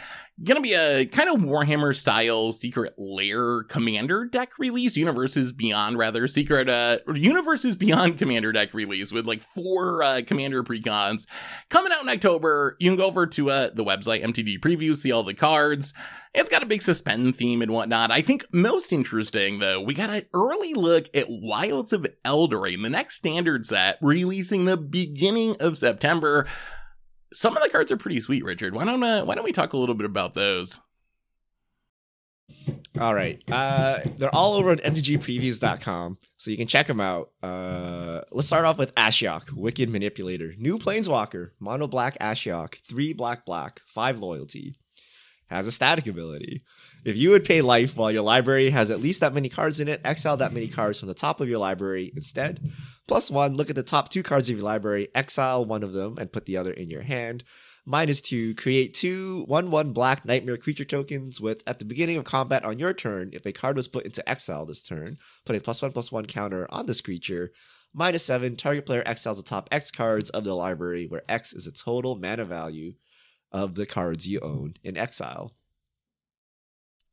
going to be a kind of Warhammer-style Secret Lair Commander deck release. Universes Beyond, rather. Secret uh, Universes Beyond Commander deck release with like four uh, Commander precons. Coming out in October. You can go over to uh, the website, M T G Previews, see all the cards. It's got a big suspend theme and whatnot. I think most interesting, though, we got an early look at Wilds of Eldraine, the next standard set, releasing the beginning of September. some of the cards are pretty sweet, Richard. Why don't uh, why don't we talk a little bit about those? All right. Uh, they're all over on M T G previews dot com, so you can check them out. Uh, let's start off with Ashiok, Wicked Manipulator. New Planeswalker, Mono Black Ashiok, three Black Black, five Loyalty. Has a static ability. If you would pay life while your library has at least that many cards in it, exile that many cards from the top of your library instead. Plus one, look at the top two cards of your library, exile one of them, and put the other in your hand. Minus two, create two one one black nightmare creature tokens with, at the beginning of combat on your turn, if a card was put into exile this turn, put a plus one plus one counter on this creature. Minus seven, target player exiles the top X cards of the library, where X is the total mana value of the cards you own in exile.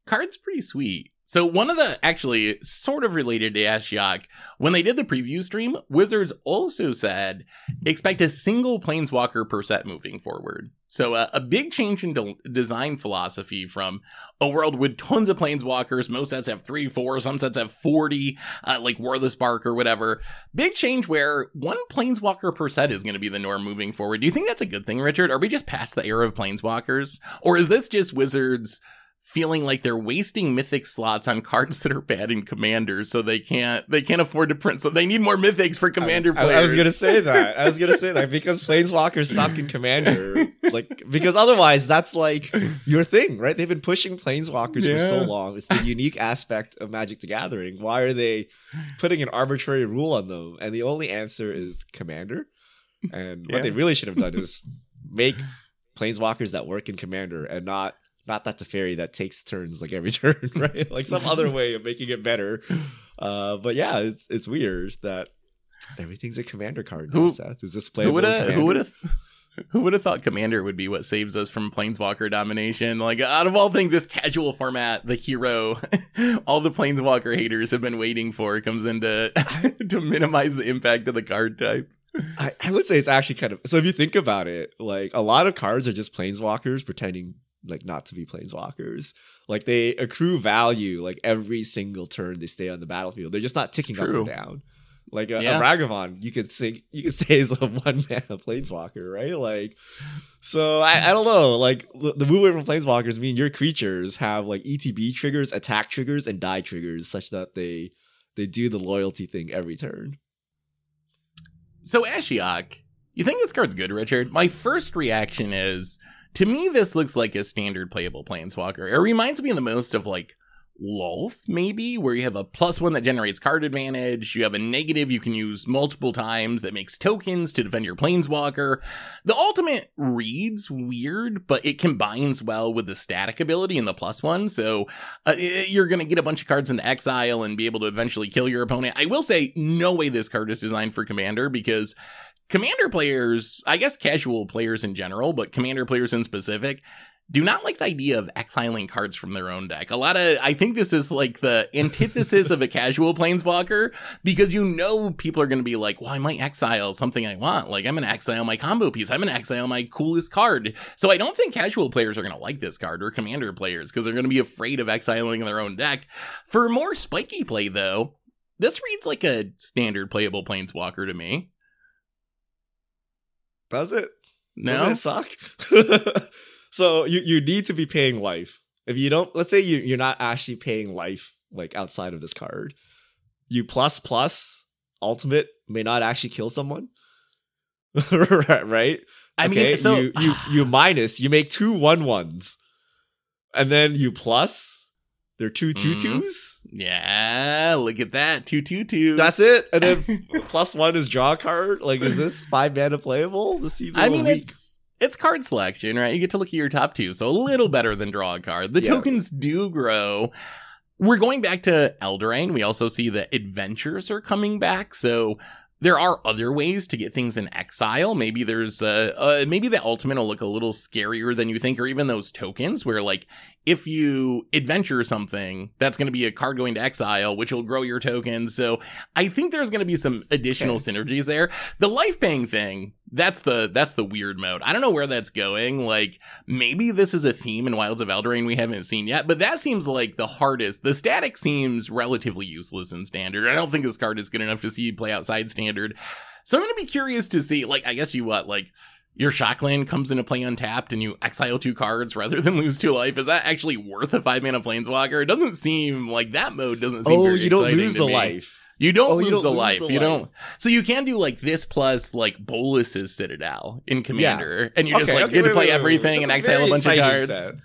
Card's pretty sweet. So one of the, actually, sort of related to Ashiok, when they did the preview stream, Wizards also said, expect a single Planeswalker per set moving forward. So uh, a big change in de- design philosophy from a world with tons of Planeswalkers, most sets have three, four, some sets have forty, uh, like War of the Spark or whatever. Big change where one Planeswalker per set is going to be the norm moving forward. Do you think that's a good thing, Richard? Are we just past the era of Planeswalkers? Or is this just Wizards feeling like they're wasting mythic slots on cards that are bad in Commander, so they can't they can't afford to print, so they need more mythics for Commander I was, players. I, I was gonna say that. I was gonna say that because Planeswalkers suck in Commander. Like, because otherwise that's like your thing, right? They've been pushing Planeswalkers yeah. for so long. It's the unique aspect of Magic the Gathering. Why are they putting an arbitrary rule on them? And the only answer is Commander. And yeah. what they really should have done is make Planeswalkers that work in Commander and not Not that Teferi that takes turns like every turn, right? Like some other way of making it better. Uh, but yeah, it's it's weird that everything's a Commander card now, who, Seth. Is this playable in Commander? Who would have who would have thought Commander would be what saves us from Planeswalker domination? Like, out of all things, this casual format, the hero all the Planeswalker haters have been waiting for comes in to, to minimize the impact of the card type. I, I would say it's actually kind of... So if you think about it, like a lot of cards are just Planeswalkers pretending... like not to be Planeswalkers. Like they accrue value like every single turn they stay on the battlefield. They're just not ticking True. Up or down. Like a, yeah. a Ragavan, you could sing, you could say is a one mana Planeswalker, right? Like, so I, I don't know. Like the, the move away from Planeswalkers mean your creatures have like E T B triggers, attack triggers, and die triggers, such that they they do the loyalty thing every turn. So Ashiok, you think this card's good, Richard? My first reaction is, to me, this looks like a standard playable Planeswalker. It reminds me the most of, like, Lolth, maybe, where you have a plus one that generates card advantage, you have a negative you can use multiple times that makes tokens to defend your Planeswalker. The ultimate reads weird, but it combines well with the static ability and the plus one, so uh, you're going to get a bunch of cards into exile and be able to eventually kill your opponent. I will say, no way this card is designed for Commander, because... Commander players, I guess casual players in general, but Commander players in specific, do not like the idea of exiling cards from their own deck. A lot of, I think this is like the antithesis of a casual Planeswalker, because you know people are going to be like, well, I might exile something I want. Like, I'm going to exile my combo piece. I'm going to exile my coolest card. So I don't think casual players are going to like this card, or Commander players, because they're going to be afraid of exiling their own deck. For more spiky play, though, this reads like a standard playable Planeswalker to me. Does it? No. Doesn't it suck? So you, you need to be paying life. If you don't, let's say you, you're not actually paying life like outside of this card. You plus plus ultimate may not actually kill someone. Right? I okay, mean, so... You, you, you minus, you make two one ones. And then you plus, they're two two twos. Mm-hmm. Yeah, look at that. Two two two. That's it. And then plus one is draw card. Like, is this five mana playable? This seems a I little mean, weak. It's, it's card selection, right? You get to look at your top two, so a little better than draw a card. The yeah. tokens do grow. We're going back to Eldraine. We also see that adventures are coming back, so there are other ways to get things in exile. Maybe there's uh, uh maybe the ultimate will look a little scarier than you think, or even those tokens where, like, if you adventure something, that's going to be a card going to exile, which will grow your tokens. So I think there's going to be some additional okay. synergies there. The life paying thing, that's the that's the weird mode. I don't know where that's going. Like, maybe this is a theme in Wilds of Eldraine we haven't seen yet, but that seems like the hardest. The static seems relatively useless in Standard. I don't think this card is good enough to see play outside Standard. So I'm going to be curious to see, like, I guess you what, like, your Shockland comes into play untapped and you exile two cards rather than lose two life. Is that actually worth a five-mana Planeswalker? It doesn't seem like that mode doesn't seem oh, very exciting to me. Oh, you don't lose the life. You don't oh, lose you don't the lose life. The you life. don't. So you can do like this plus like Bolas's Citadel in Commander. Yeah. And you okay, just like okay, get wait, to play wait, wait, everything wait, wait. and exile a bunch of cards. Set.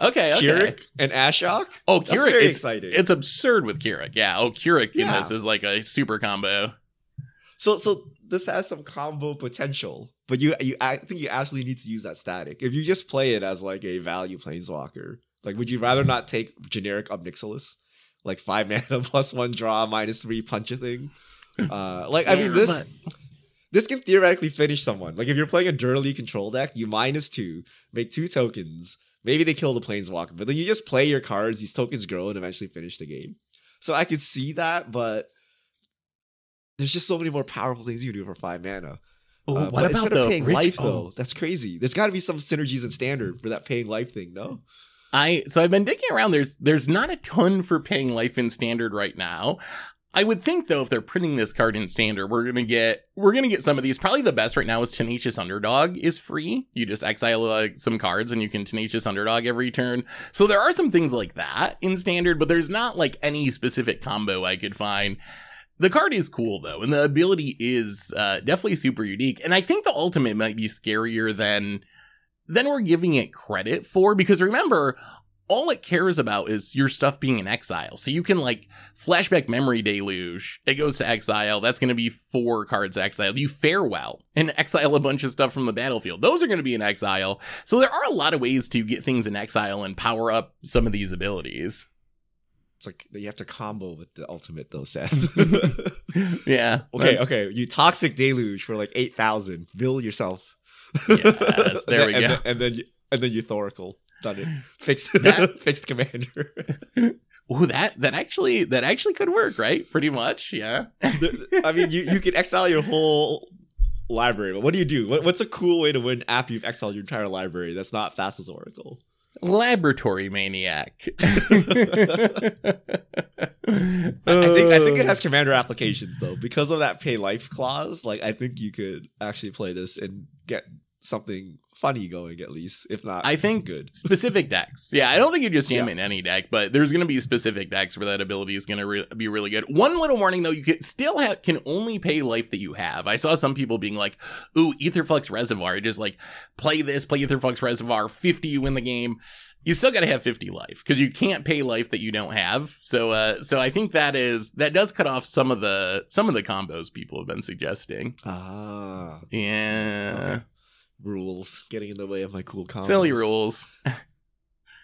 Okay, okay. Keurig and Ashok? Oh, Keurig. That's very it's, exciting. It's absurd with Keurig. Yeah. Oh, Keurig yeah. in this is like a super combo. So so this has some combo potential, but you you I think you absolutely need to use that static. If you just play it as like a value Planeswalker, like would you rather not take generic Obnixilis? Like five mana plus one draw minus three punch a thing. Uh, like yeah, I mean this but... this can theoretically finish someone. Like if you're playing a dirtily control deck, you minus two, make two tokens. Maybe they kill the Planeswalker, but then you just play your cards, these tokens grow and eventually finish the game. So I could see that, but there's just so many more powerful things you can do for five mana. Ooh, uh, what about instead of paying rich- life though? Oh. That's crazy. There's got to be some synergies in standard for that paying life thing, no? I so I've been digging around. There's there's not a ton for paying life in standard right now. I would think though, if they're printing this card in standard, we're gonna get we're gonna get some of these. Probably the best right now is Tenacious Underdog is free. You just exile uh, some cards and you can Tenacious Underdog every turn. So there are some things like that in standard, but there's not like any specific combo I could find. The card is cool though, and the ability is uh, definitely super unique. And I think the ultimate might be scarier than. Then we're giving it credit for, because remember, all it cares about is your stuff being in exile. So you can like flashback memory deluge. It goes to exile. That's going to be four cards exiled. You farewell and exile a bunch of stuff from the battlefield. Those are going to be in exile. So there are a lot of ways to get things in exile and power up some of these abilities. It's like you have to combo with the ultimate though, Seth. yeah. Okay. That's... Okay. You toxic deluge for like eight thousand. Bill yourself. Yes, there we and go. Then, and then, and then you Thoracle done it. Fixed, that, fixed commander. Ooh, that that actually that actually could work, right? Pretty much, yeah. I mean, you you could exile your whole library, but what do you do? What, what's a cool way to win after you've exiled your entire library? That's not fast as Oracle. Laboratory Maniac. I, I think I think it has commander applications though, because of that pay life clause. Like I think you could actually play this and get something funny going at least, if not I think good. Specific decks. Yeah, I don't think you just jam yeah. in any deck, but there's going to be specific decks where that ability is going to re- be really good. One little warning though, you can still have can only pay life that you have. I saw some people being like, "Ooh, Aetherflux Reservoir, just like play this, play Aetherflux Reservoir, fifty you win the game." You still got to have fifty life because you can't pay life that you don't have. So uh so I think that is that does cut off some of the some of the combos people have been suggesting. Ah. Yeah. Okay. Rules getting in the way of my cool combos. Silly rules.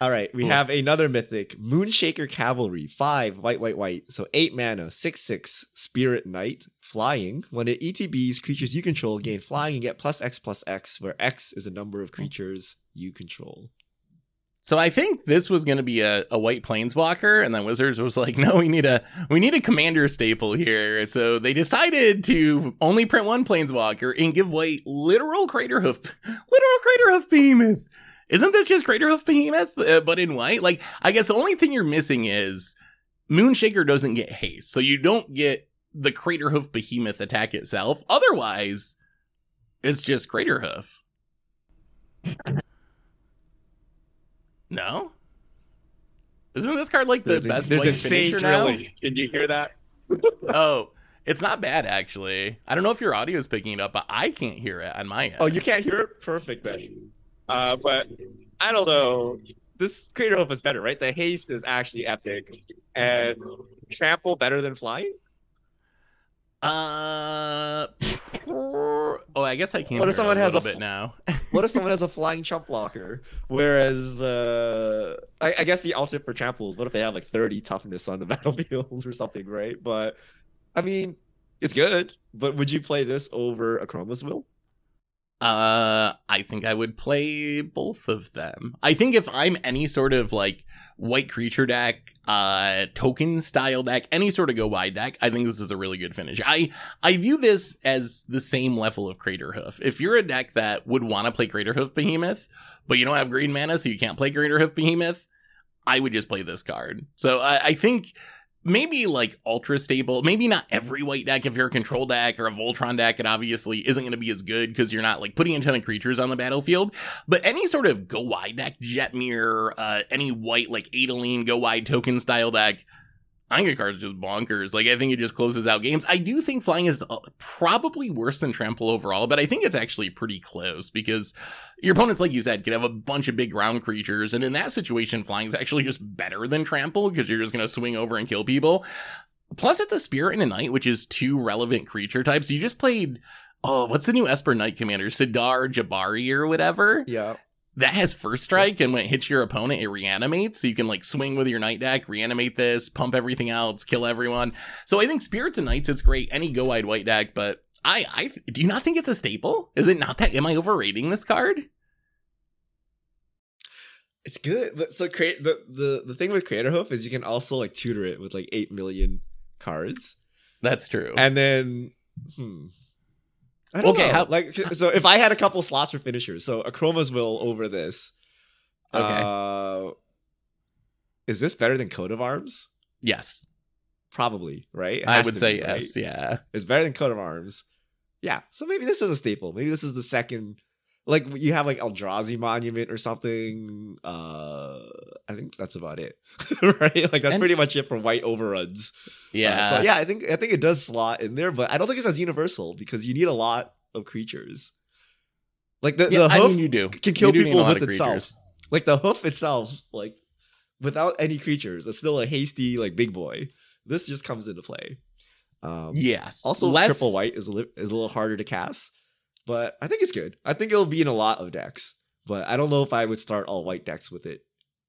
All right, we cool. have another mythic, Moonshaker Cavalry, five white, white, white. So eight mana, six, six. Spirit Knight, flying. When it E T Bs, creatures you control gain flying and get plus X plus X, where X is the number of creatures you control. So I think this was going to be a, a white Planeswalker, and then Wizards was like, no, we need a we need a commander staple here. So they decided to only print one Planeswalker and give away literal Craterhoof, literal Craterhoof Behemoth. Isn't this just Craterhoof Behemoth, uh, but in white? Like, I guess the only thing you're missing is Moonshaker doesn't get haste, so you don't get the Craterhoof Behemoth attack itself. Otherwise, it's just Craterhoof. No? Isn't this card like the there's best a, white finisher drilling. now? Did you hear that? Oh, it's not bad, actually. I don't know if your audio is picking it up, but I can't hear it on my end. Oh, you can't hear it? Perfect, then. Uh, but I don't know. This Craterhoof is better, right? The haste is actually epic. And trample better than flying? Uh... Oh, I guess I can't. What if someone a has a bit now? What if someone has a flying chump blocker? Whereas, uh, I, I guess the alternate for tramples. What if they have like thirty toughness on the battlefield or something, right? But I mean, it's good. But would you play this over Akroma's Will? Uh, I think I would play both of them. I think if I'm any sort of like white creature deck, uh, token style deck, any sort of go wide deck, I think this is a really good finish. I, I view this as the same level of Craterhoof. If you're a deck that would want to play Craterhoof Behemoth, but you don't have green mana, so you can't play Craterhoof Behemoth, I would just play this card. So I, I think maybe like ultra stable, maybe not every white deck if you're a control deck or a Voltron deck, it obviously isn't going to be as good because you're not like putting a ton of creatures on the battlefield, but any sort of go wide deck, Jetmir, uh, any white like Adeline go wide token style deck, I think your card's just bonkers. Like, I think it just closes out games. I do think flying is probably worse than trample overall, but I think it's actually pretty close because your opponents, like you said, could have a bunch of big ground creatures. And in that situation, flying is actually just better than trample because you're just going to swing over and kill people. Plus, it's a spirit and a knight, which is two relevant creature types. You just played, oh, what's the new Esper Knight commander? Sidar Jabari or whatever? Yeah. That has first strike, and when it hits your opponent, it reanimates, so you can, like, swing with your knight deck, reanimate this, pump everything else, kill everyone. So I think Spirits and Knights is great, any go-wide white deck, but I, I, do you not think it's a staple? Is it not that, am I overrating this card? It's good. So create the, the, the thing with Craterhoof is you can also, like, tutor it with, like, eight million cards. That's true. And then, hmm... I don't okay, know. How- like, so if I had a couple slots for finishers, so Akroma's Will over this. Okay. Uh, is this better than Coat of Arms? Yes. Probably, right? It I would say be, yes, right? Yeah. It's better than Coat of Arms. Yeah, so maybe this is a staple. Maybe this is the second. Like, you have, like, Eldrazi Monument or something. Uh, I think that's about it, right? Like, that's and, pretty much it for white overruns. Yeah. Uh, so, yeah, I think I think it does slot in there, but I don't think it's as universal because you need a lot of creatures. Like, the, yeah, the hoof I mean, you do. can kill you people with itself. Creatures. Like, the hoof itself, like, without any creatures, it's still a hasty, like, big boy. This just comes into play. Um, yes. Also, Less... triple white is a, li- is a little harder to cast. But I think it's good. I think it'll be in a lot of decks. But I don't know if I would start all white decks with it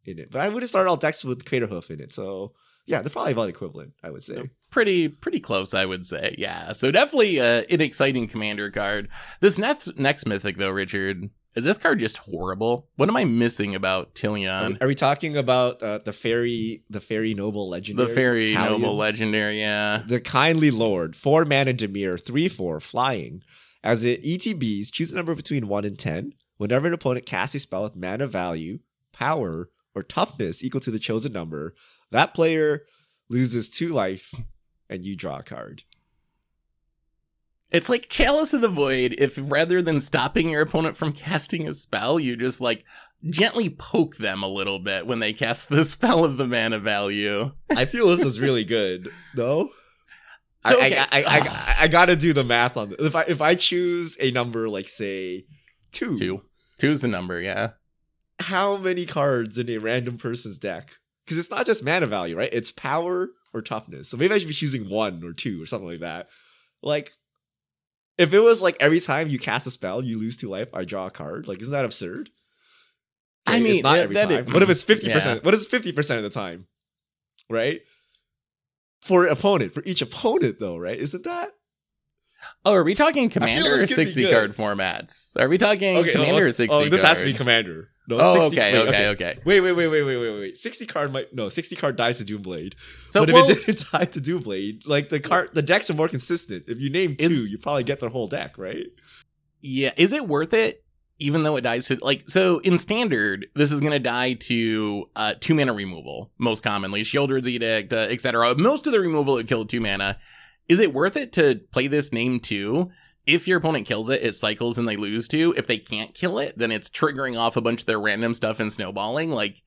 in it. But I wouldn't start all decks with Craterhoof in it. So, yeah, they're probably about equivalent, I would say. Pretty pretty close, I would say. Yeah. So, definitely uh, an exciting commander card. This next, next mythic, though, Richard, is this card just horrible? What am I missing about Tillion? Are we talking about uh, the fairy the fairy noble legendary? The fairy Italian? noble legendary, yeah. The kindly lord. Four mana Dimir, three, four, flying. As it E T Bs, choose a number between one and ten. Whenever an opponent casts a spell with mana value, power, or toughness equal to the chosen number, that player loses two life and you draw a card. It's like Chalice of the Void, if rather than stopping your opponent from casting a spell, you just, like, gently poke them a little bit when they cast the spell of the mana value. I feel this is really good, though. So, okay. I, I, I, I, I gotta do the math on this. If I if I choose a number like say two, two, two's the number, yeah. How many cards in a random person's deck? Because it's not just mana value, right? It's power or toughness. So maybe I should be choosing one or two or something like that. Like, if it was like every time you cast a spell, you lose two life, I draw a card. Like, isn't that absurd? Like, I mean, it's not that, every that time. It, what if it's fifty yeah. percent? What is fifty percent of the time? Right. For an opponent, for each opponent, though, right? Isn't that? Oh, are we talking commander or sixty-card formats? Are we talking okay, commander no, or sixty? Oh, this card? Has to be commander. No, oh, sixty, okay, wait, okay, okay. Wait, wait, wait, wait, wait, wait, wait. sixty-card might no, sixty-card dies to Doomblade. So, but if well, it didn't die to Doomblade, like the card, the decks are more consistent. If you name two, you probably get their whole deck, right? Yeah. Is it worth it? Even though it dies to, like, so in standard, this is going to die to uh, two mana removal, most commonly. Sheoldred's Edict, uh, et cetera. Most of the removal, it killed two mana. Is it worth it to play this name two? If your opponent kills it, it cycles and they lose two. If they can't kill it, then it's triggering off a bunch of their random stuff and snowballing. Like,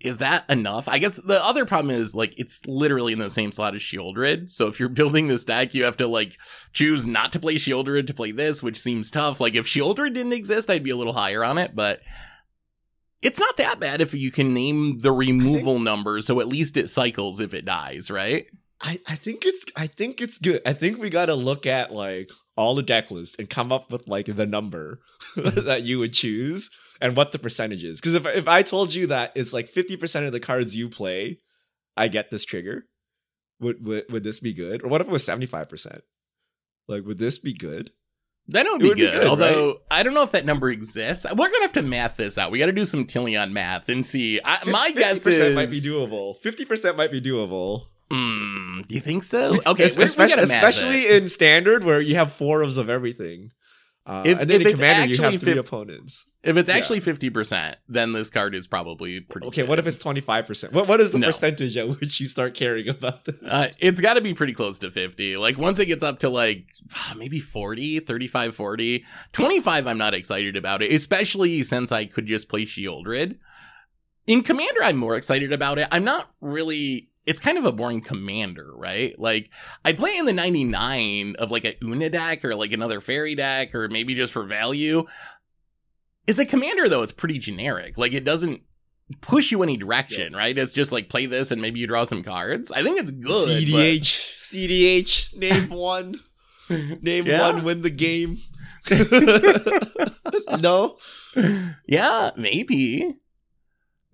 is that enough? I guess the other problem is, like, it's literally in the same slot as Sheoldred. So if you're building this deck, you have to, like, choose not to play Sheoldred to play this, which seems tough. Like, if Sheoldred didn't exist, I'd be a little higher on it. But it's not that bad if you can name the removal think, number, so at least it cycles if it dies, right? I, I think it's I think it's good. I think we got to look at, like, all the deck lists and come up with, like, the number that you would choose. And what the percentage is. Because if, if I told you that it's like fifty percent of the cards you play, I get this trigger, would, would would this be good? Or what if it was seventy-five percent? Like, would this be good? That would, be, would good, be good, although right? I don't know if that number exists. We're going to have to math this out. We got to do some Tillion math and see. I, my guess is... fifty percent might be doable. fifty percent might be doable. Mm, do you think so? Okay, especially, we're, we're especially in standard where you have four ofs of everything. Uh, if, and then in Commander, you have three opponents. If it's actually yeah. fifty percent, then this card is probably pretty Okay, good. What if it's twenty-five percent? What What is the no. percentage at which you start caring about this? Uh, it's got to be pretty close to fifty. Like, once it gets up to, like, maybe forty, thirty-five, forty. twenty-five, I'm not excited about it, especially since I could just play Sheoldred. In Commander, I'm more excited about it. I'm not really... It's kind of a boring commander, right? Like, I'd play in the ninety-nine of, like, a Una deck or, like, another Fairy deck or maybe just for value. As a commander, though, it's pretty generic. Like, it doesn't push you any direction, yeah. right? It's just, like, play this and maybe you draw some cards. I think it's good. C D H. But... C D H. Name one. Name yeah. one. Win the game. No? Yeah, maybe.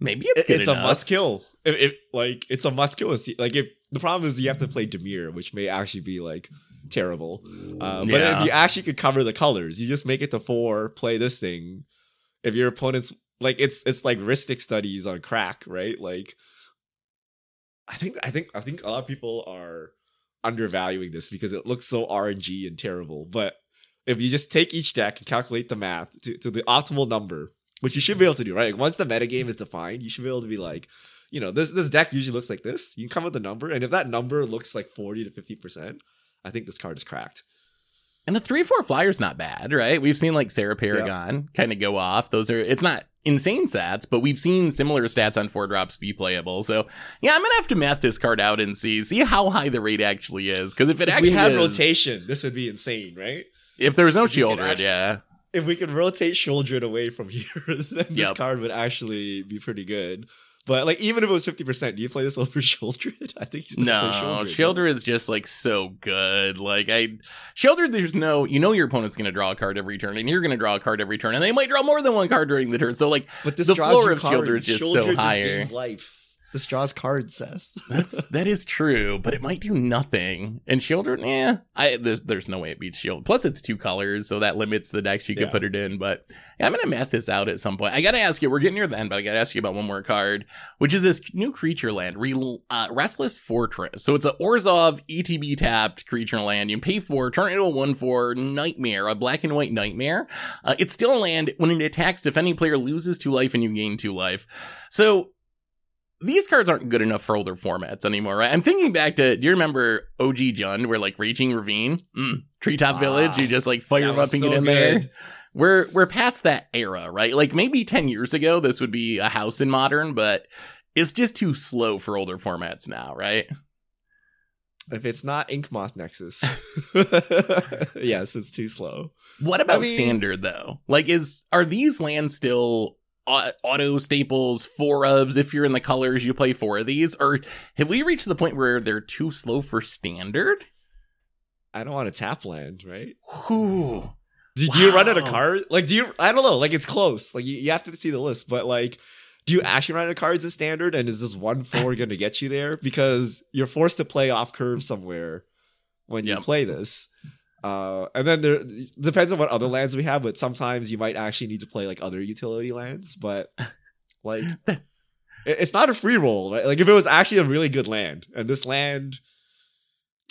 Maybe it's good It's enough. a must-kill. If, if, like it's a must kill. Like if the problem is you have to play Dimir, which may actually be like terrible. Uh, but yeah. if you actually could cover the colors, you just make it to four. Play this thing. If your opponent's like it's it's like Ristic Studies on crack, right? Like I think I think I think a lot of people are undervaluing this because it looks so R N G and terrible. But if you just take each deck and calculate the math to, to the optimal number, which you should be able to do, right? Like once the metagame is defined, you should be able to be like, you know, this this deck usually looks like this. You can come up with a number, and if that number looks like forty to fifty percent, I think this card is cracked. And a three four flyer's not bad, right? We've seen, like, Sarah Paragon yeah. kind of go off. Those are, it's not insane stats, but we've seen similar stats on four drops be playable. So, yeah, I'm going to have to math this card out and see see how high the rate actually is. Because if it if actually we had rotation, this would be insane, right? If there was no Sheoldred, yeah. If we could rotate Sheoldred away from here, then this yep. card would actually be pretty good. But, like, even if it was fifty percent, do you play this over Sheoldred? I think he's the No, Sheoldred right? is just, like, so good. Like, I... Sheoldred, there's no... You know your opponent's going to draw a card every turn, and you're going to draw a card every turn, and they might draw more than one card during the turn. So, like, but this the draws floor of Sheoldred is just Sheoldred so higher. This gains life. This draws cards, Seth. That's, that is true, but it might do nothing. And Sheoldred, eh, I there's, there's no way it beats Sheoldred. Plus, it's two colors, so that limits the decks you yeah. can put it in. But yeah, I'm going to math this out at some point. I got to ask you, we're getting near the end, but I got to ask you about one more card, which is this new creature land, Re- uh, Restless Fortress. So it's an Orzhov E T B tapped creature land. You pay four, turn it into a one four nightmare, a black and white nightmare. Uh, it's still a land. When it attacks, defending player loses two life and you gain two life. So... These cards aren't good enough for older formats anymore, right? I'm thinking back to, do you remember O G Jund, where, like, Raging Ravine, mm, Treetop ah, Village, you just, like, fire them up and so get in good. there? We're, we're past that era, right? Like, maybe ten years ago, this would be a house in Modern, but it's just too slow for older formats now, right? If it's not Inkmoth Nexus. Yes, it's too slow. What about I mean, Standard, though? Like, is are these lands still... auto staples, four ofs, if you're in the colors, you play four of these? Or have we reached the point where they're too slow for Standard? I don't want to tap land, right? Ooh. Do, wow. do you run out of cards? Like, do you, I don't know, like, it's close. Like, you, you have to see the list, but, like, do you actually run out of cards in Standard? And is this one four going to get you there? Because you're forced to play off curve somewhere when yep. you play this. Uh, and then there depends on what other lands we have, but sometimes you might actually need to play, like, other utility lands. But, like, it, it's not a free roll, right? Like, if it was actually a really good land, and this land,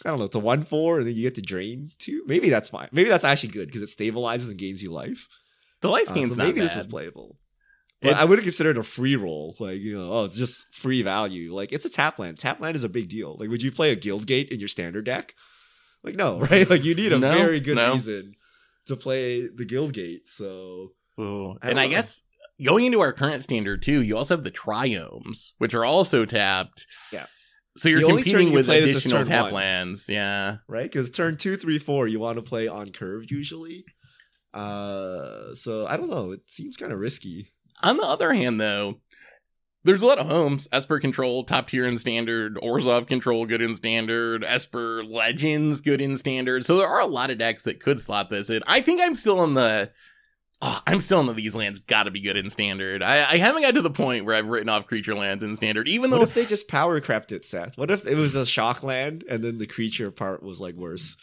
I don't know, it's a one four, and then you get to drain two. Maybe that's fine. Maybe that's actually good because it stabilizes and gains you life. The life gain's uh, so not maybe bad. Maybe this is playable. But I wouldn't consider it a free roll. Like, you know, oh, it's just free value. Like, it's a tap land. Tap land is a big deal. Like, would you play a Guildgate in your Standard deck? Like, no, right? Like, you need a no, very good no. reason to play the Guildgate, so... Ooh. I and I know. guess, going into our current Standard, too, you also have the Triomes, which are also tapped. Yeah. So you're competing you with additional tap one. lands, yeah. Right? Because turn two, three, four, you want to play on curve, usually. Uh, so, I don't know. It seems kind of risky. On the other hand, though... There's a lot of homes. Esper Control, top tier in Standard. Orzhov Control, good in Standard. Esper Legends, good in Standard. So there are a lot of decks that could slot this in. I think I'm still on the... Oh, I'm still on the these lands gotta be good in Standard. I, I haven't got to the point where I've written off creature lands in Standard, even though... What if they just power crept it, Seth? What if it was a shock land, and then the creature part was, like, worse?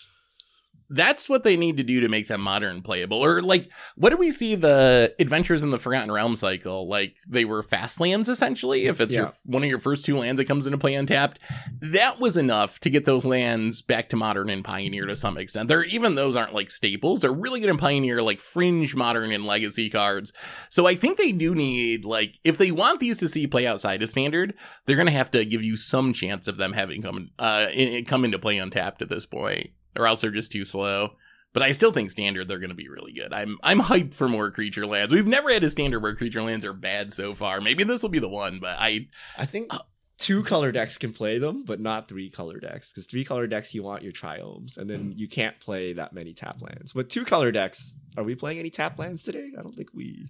That's what they need to do to make them modern playable. Or, like, what do we see the Adventures in the Forgotten Realm cycle? Like, they were fast lands, essentially. If it's yeah. your, one of your first two lands that comes into play untapped, that was enough to get those lands back to Modern and Pioneer to some extent. They're, even those aren't, like, staples. They're really good in Pioneer, like, fringe Modern and Legacy cards. So I think they do need, like, if they want these to see play outside of Standard, they're going to have to give you some chance of them having come, uh, come into play untapped at this point. Or else they're just too slow. But I still think Standard, they're going to be really good. I'm I'm hyped for more creature lands. We've never had a Standard where creature lands are bad so far. Maybe this will be the one, but I... I think uh, two color decks can play them, but not three color decks. Because three color decks, you want your triomes, and then you can't play that many tap lands. But two color decks, are we playing any tap lands today? I don't think we...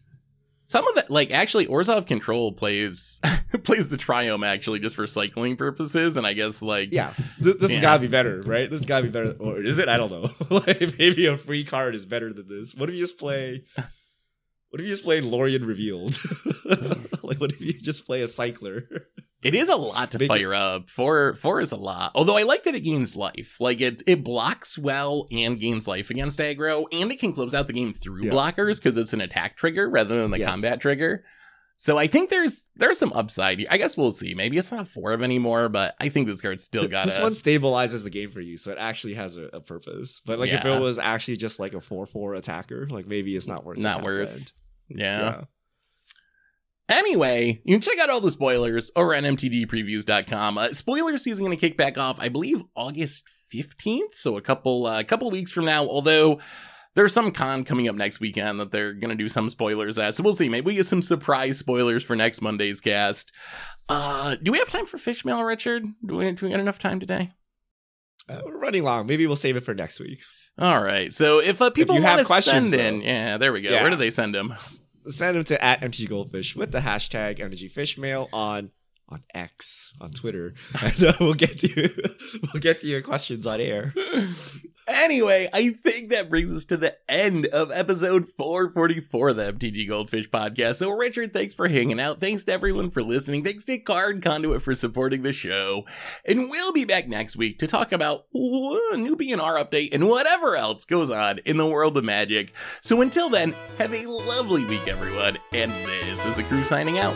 Some of that, like, actually, Orza of Control plays plays the Triome, actually, just for cycling purposes, and I guess, like... Yeah, this, this yeah. has got to be better, right? This has got to be better. Or is it? I don't know. Like, maybe a free card is better than this. What if you just play... What if you just play Lorien Revealed? Like, what if you just play a Cycler? It is a lot to Maybe. fire up. Four, four is a lot. Although I like that it gains life. Like, it, it blocks well and gains life against aggro. And it can close out the game through yeah. blockers because it's an attack trigger rather than the yes. combat trigger. So I think there's there's some upside. I guess we'll see. Maybe it's not a four of anymore, but I think this card's still got it. This one stabilizes the game for you, so it actually has a, a purpose. But, like, yeah. if it was actually just, like, a four four attacker, like, maybe it's not worth it. Not worth. Yeah. yeah. Anyway, you can check out all the spoilers over on M T D previews dot com. Uh, spoiler season going to kick back off, I believe, August fifteenth. So a couple a uh, couple weeks from now, although there's some con coming up next weekend that they're going to do some spoilers at. So we'll see. Maybe we get some surprise spoilers for next Monday's cast. Uh, do we have time for fish mail, Richard? Do we, do we got enough time today? Uh, we're running long. Maybe we'll save it for next week. All right. So if uh, people if want to send in. Though, yeah, there we go. Yeah. Where do they send them? Send them to at M T G Goldfish with the hashtag M T G Fishmail on on X on Twitter, and uh, we'll get to you, we'll get to your questions on air. Anyway, I think that brings us to the end of episode four forty-four of the M T G Goldfish podcast. So, Richard, thanks for hanging out. Thanks to everyone for listening. Thanks to Card Conduit for supporting the show. And we'll be back next week to talk about a new B N R update and whatever else goes on in the world of Magic. So until then, have a lovely week, everyone. And this is the crew signing out.